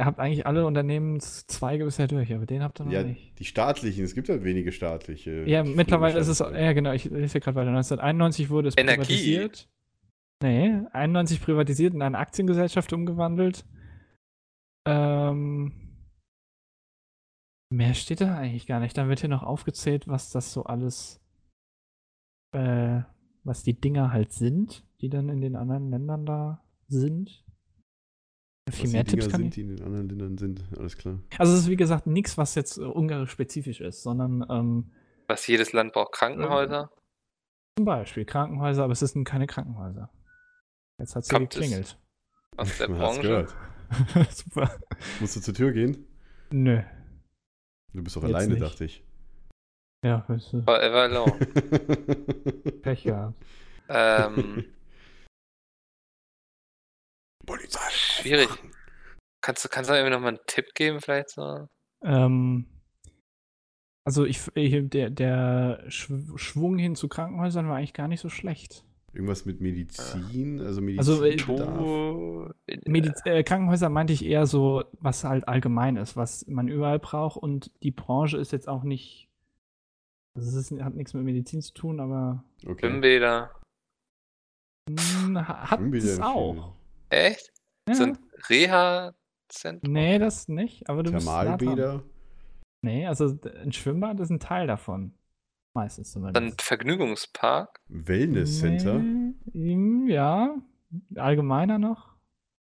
ihr habt eigentlich alle Unternehmenszweige bisher durch, aber den habt ihr noch ja, nicht. Die staatlichen, es gibt ja wenige staatliche. Ja, mittlerweile ist es, ja genau, ich lese gerade weiter. neunzehnhunderteinundneunzig wurde es Energie. privatisiert. Nee, einundneunzig privatisiert, in eine Aktiengesellschaft umgewandelt. Ähm... Mehr steht da eigentlich gar nicht. Dann wird hier noch aufgezählt, was das so alles, äh, was die Dinger halt sind, die dann in den anderen Ländern da sind. Was Viel mehr die Tipps Dinger kann sind, ich... die in den anderen Ländern sind, alles klar. Also es ist wie gesagt nichts, was jetzt äh, ungarisch-spezifisch ist, sondern ähm, was jedes Land braucht, Krankenhäuser? Äh, zum Beispiel Krankenhäuser, aber es sind keine Krankenhäuser. Jetzt hat es hier geklingelt. Aus der Branche. Super. Musst du zur Tür gehen? Nö. Du bist doch Jetzt alleine, nicht. dachte ich. Ja, weißt du. Forever alone. Pech gehabt. Ähm. Polizei. Schwierig. Kannst du, kannst du mir noch mal einen Tipp geben, vielleicht so? Ähm. Also, ich, ich der, der Schwung hin zu Krankenhäusern war eigentlich gar nicht so schlecht. Irgendwas mit Medizin, also Medizin. Also, äh, Mediz äh, Krankenhäuser meinte ich eher so, was halt allgemein ist, was man überall braucht. Und die Branche ist jetzt auch nicht, also es ist, hat nichts mit Medizin zu tun, aber. Okay. Schwimmbäder. Hat es auch. Echt? Ja. Sind Reha-Zentren? Nee, das nicht, aber du Thermalbäder? Bist nee, also ein Schwimmbad ist ein Teil davon. Meistens zumindest. Dann Vergnügungspark. Wellness-Center. Nee, ja, allgemeiner noch.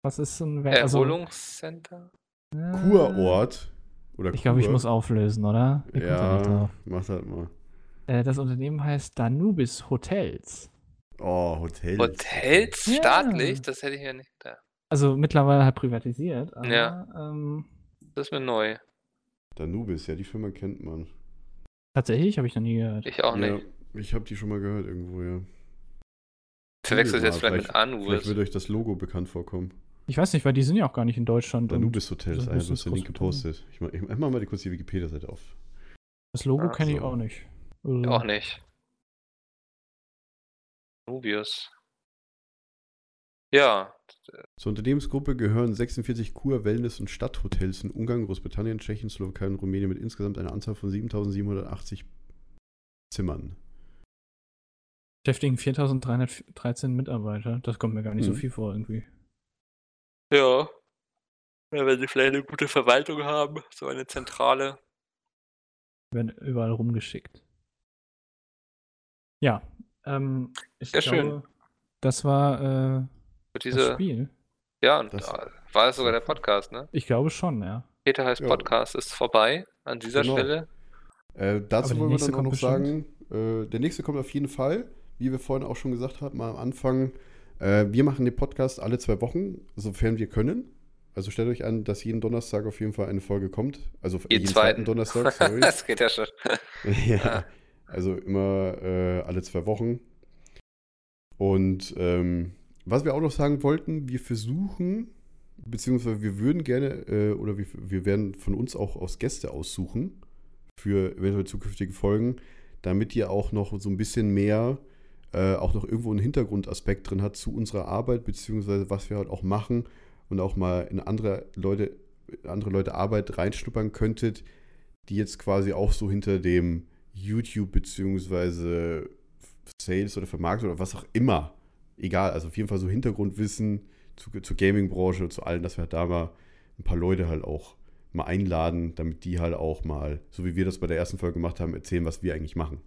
Was ist so ein Wel Erholungscenter? Also, Kurort. Oder ich glaube, ich muss auflösen, oder? Ich ja, mach halt mal. Das Unternehmen heißt Danubis Hotels. Oh, Hotels. Hotels? Ja. Staatlich? Das hätte ich ja nicht gedacht. Also mittlerweile halt privatisiert. Aber, ja. Ähm, das ist mir neu. Danubis, ja, die Firma kennt man. Tatsächlich? Habe ich noch nie gehört. Ich auch nicht. Ja, ich habe die schon mal gehört irgendwo, ja. Verwechselt jetzt vielleicht mit Anubis. Vielleicht wird euch das Logo bekannt vorkommen. Ich weiß nicht, weil die sind ja auch gar nicht in Deutschland. Anubis Hotels, also ist der Link gepostet. Ich mach mal kurz die Wikipedia-Seite auf. Das Logo kenne ich auch nicht. Ich auch nicht. Anubius. Ja. Zur Unternehmensgruppe gehören sechsundvierzig Kur-, Wellness- und Stadthotels in Ungarn, Großbritannien, Tschechien, Slowakei und Rumänien mit insgesamt einer Anzahl von siebentausendsiebenhundertachtzig Zimmern. Beschäftigen viertausenddreihundertdreizehn Mitarbeiter. Das kommt mir gar nicht hm. so viel vor irgendwie. Ja. ja. Wenn sie vielleicht eine gute Verwaltung haben, so eine Zentrale. Werden überall rumgeschickt. Ja. Ähm, ich Sehr glaube, schön. Das war... Äh, Diese, das Spiel? Ja, und das war das sogar der Podcast, ne? Ich glaube schon, ja. Peter heißt ja. Podcast ist vorbei an dieser genau. Stelle. Äh, dazu wollen wir dann auch noch bestimmt. sagen, äh, der nächste kommt auf jeden Fall, wie wir vorhin auch schon gesagt haben, mal am Anfang. Äh, wir machen den Podcast alle zwei Wochen, sofern wir können. Also stellt euch an, dass jeden Donnerstag auf jeden Fall eine Folge kommt. Also jeden, jeden zweiten Donnerstag, sorry. Das geht ja schon. ja, also immer äh, alle zwei Wochen. Und ähm, was wir auch noch sagen wollten, wir versuchen, beziehungsweise wir würden gerne, äh, oder wir, wir werden von uns auch aus Gäste aussuchen für eventuell zukünftige Folgen, damit ihr auch noch so ein bisschen mehr, äh, auch noch irgendwo einen Hintergrundaspekt drin hat zu unserer Arbeit, beziehungsweise was wir halt auch machen und auch mal in andere Leute, andere Leute Arbeit reinschnuppern könntet, die jetzt quasi auch so hinter dem YouTube, beziehungsweise Sales oder Vermarktung oder was auch immer. Egal, also auf jeden Fall so Hintergrundwissen zu, zur Gaming-Branche, zu allen, dass wir halt da mal ein paar Leute halt auch mal einladen, damit die halt auch mal, so wie wir das bei der ersten Folge gemacht haben, erzählen, was wir eigentlich machen.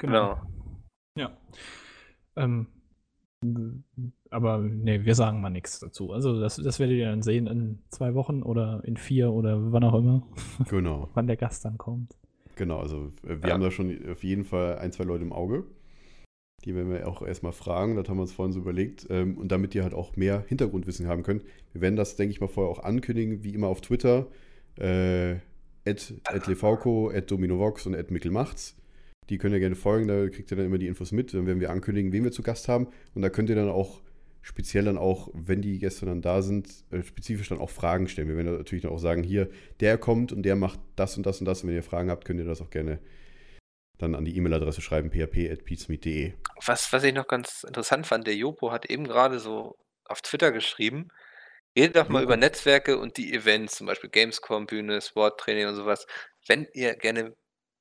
Genau. Ja. Ähm, aber nee, wir sagen mal nichts dazu. Also das, das werdet ihr dann sehen in zwei Wochen oder in vier oder wann auch immer. Genau. Wann der Gast dann kommt. Genau, also wir ja. haben da schon auf jeden Fall ein, zwei Leute im Auge. Die werden wir auch erstmal fragen, das haben wir uns vorhin so überlegt. Und damit ihr halt auch mehr Hintergrundwissen haben könnt. Wir werden das, denke ich mal, vorher auch ankündigen, wie immer auf Twitter. Äh, at, at Lefauco, at Domino Vox und at Mickelmachts. Die könnt ihr gerne folgen, da kriegt ihr dann immer die Infos mit. Dann werden wir ankündigen, wen wir zu Gast haben. Und da könnt ihr dann auch speziell dann auch, wenn die Gäste dann da sind, spezifisch dann auch Fragen stellen. Wir werden natürlich dann auch sagen, hier, der kommt und der macht das und das und das. Und wenn ihr Fragen habt, könnt ihr das auch gerne dann an die E-Mail-Adresse schreiben, p h p at pietsmiet punkt d e. Was, was ich noch ganz interessant fand, der Jopo hat eben gerade so auf Twitter geschrieben, redet doch mal mhm. über Netzwerke und die Events, zum Beispiel Gamescom, Bühne, Sporttraining und sowas. Wenn ihr gerne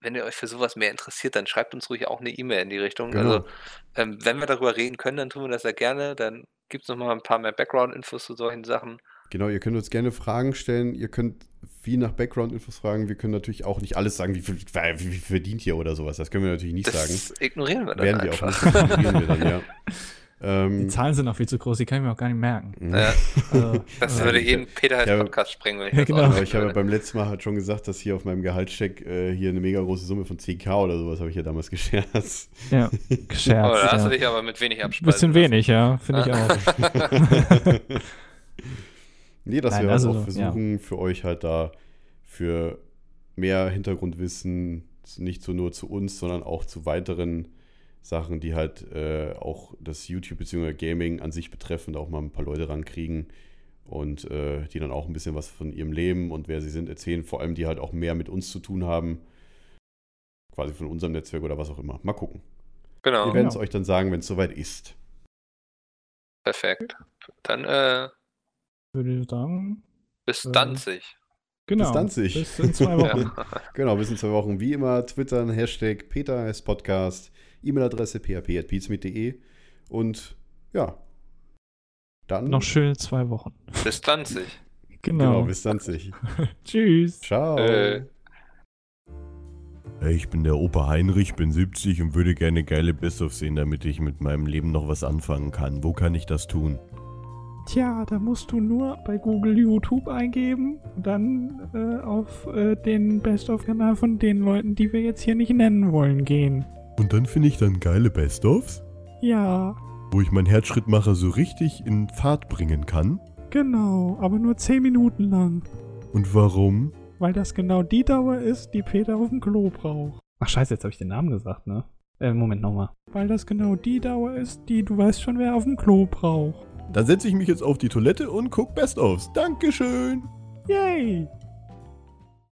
Wenn ihr euch für sowas mehr interessiert, dann schreibt uns ruhig auch eine E-Mail in die Richtung. Genau. Also, ähm, wenn wir darüber reden können, dann tun wir das ja gerne. Dann gibt es nochmal ein paar mehr Background-Infos zu solchen Sachen. Genau, ihr könnt uns gerne Fragen stellen. Ihr könnt viel nach Background-Infos fragen. Wir können natürlich auch nicht alles sagen, wie viel, wie viel verdient ihr oder sowas. Das können wir natürlich nicht das sagen. Ignorieren wir dann Werden einfach. Wir auch nicht, ignorieren wir dann, ja. Die Zahlen sind auch viel zu groß, die kann ich mir auch gar nicht merken. Ja. Also, das also, würde jeden Peter heißt Podcast sprengen. Wenn ich, ja, genau. ich habe ja beim letzten Mal halt schon gesagt, dass hier auf meinem Gehaltscheck äh, hier eine mega große Summe von zehn K oder sowas habe ich ja damals gescherzt. Ja, gescherzt. Aber da hast ja. du dich aber mit wenig abspeisen Bisschen lassen. Wenig, ja, finde ah. ich auch. nee, dass Nein, wir also, auch versuchen, ja. für euch halt da für mehr Hintergrundwissen, nicht so nur zu uns, sondern auch zu weiteren Sachen, die halt äh, auch das YouTube bzw. Gaming an sich betreffend auch mal ein paar Leute rankriegen und äh, die dann auch ein bisschen was von ihrem Leben und wer sie sind erzählen, vor allem die halt auch mehr mit uns zu tun haben, quasi von unserem Netzwerk oder was auch immer. Mal gucken. Genau. Wir werden es genau. euch dann sagen, wenn es soweit ist. Perfekt. Dann äh, würde ich sagen, bis zwanzig. Genau, bis, bis in zwei Wochen. genau, bis in zwei Wochen. Wie immer, twittern, Hashtag Peter heißt Podcast, E-Mail-Adresse p h p at pietsmiet punkt d e und ja, dann noch schöne zwei Wochen. Bis zwanzig. Genau, genau bis zwanzig. Tschüss. Ciao. Äh. Ich bin der Opa Heinrich, bin siebzig und würde gerne geile Best-of sehen, damit ich mit meinem Leben noch was anfangen kann. Wo kann ich das tun? Tja, da musst du nur bei Google YouTube eingeben und dann äh, auf äh, den Best-of-Kanal von den Leuten, die wir jetzt hier nicht nennen wollen, gehen. Und dann finde ich dann geile Best-ofs? Ja. Wo ich meinen Herzschrittmacher so richtig in Fahrt bringen kann? Genau, aber nur zehn Minuten lang. Und warum? Weil das genau die Dauer ist, die Peter auf dem Klo braucht. Ach scheiße, jetzt habe ich den Namen gesagt, ne? Äh, Moment nochmal. Weil das genau die Dauer ist, die du weißt schon, wer auf dem Klo braucht. Dann setze ich mich jetzt auf die Toilette und guck Best-ofs. Dankeschön. Yay.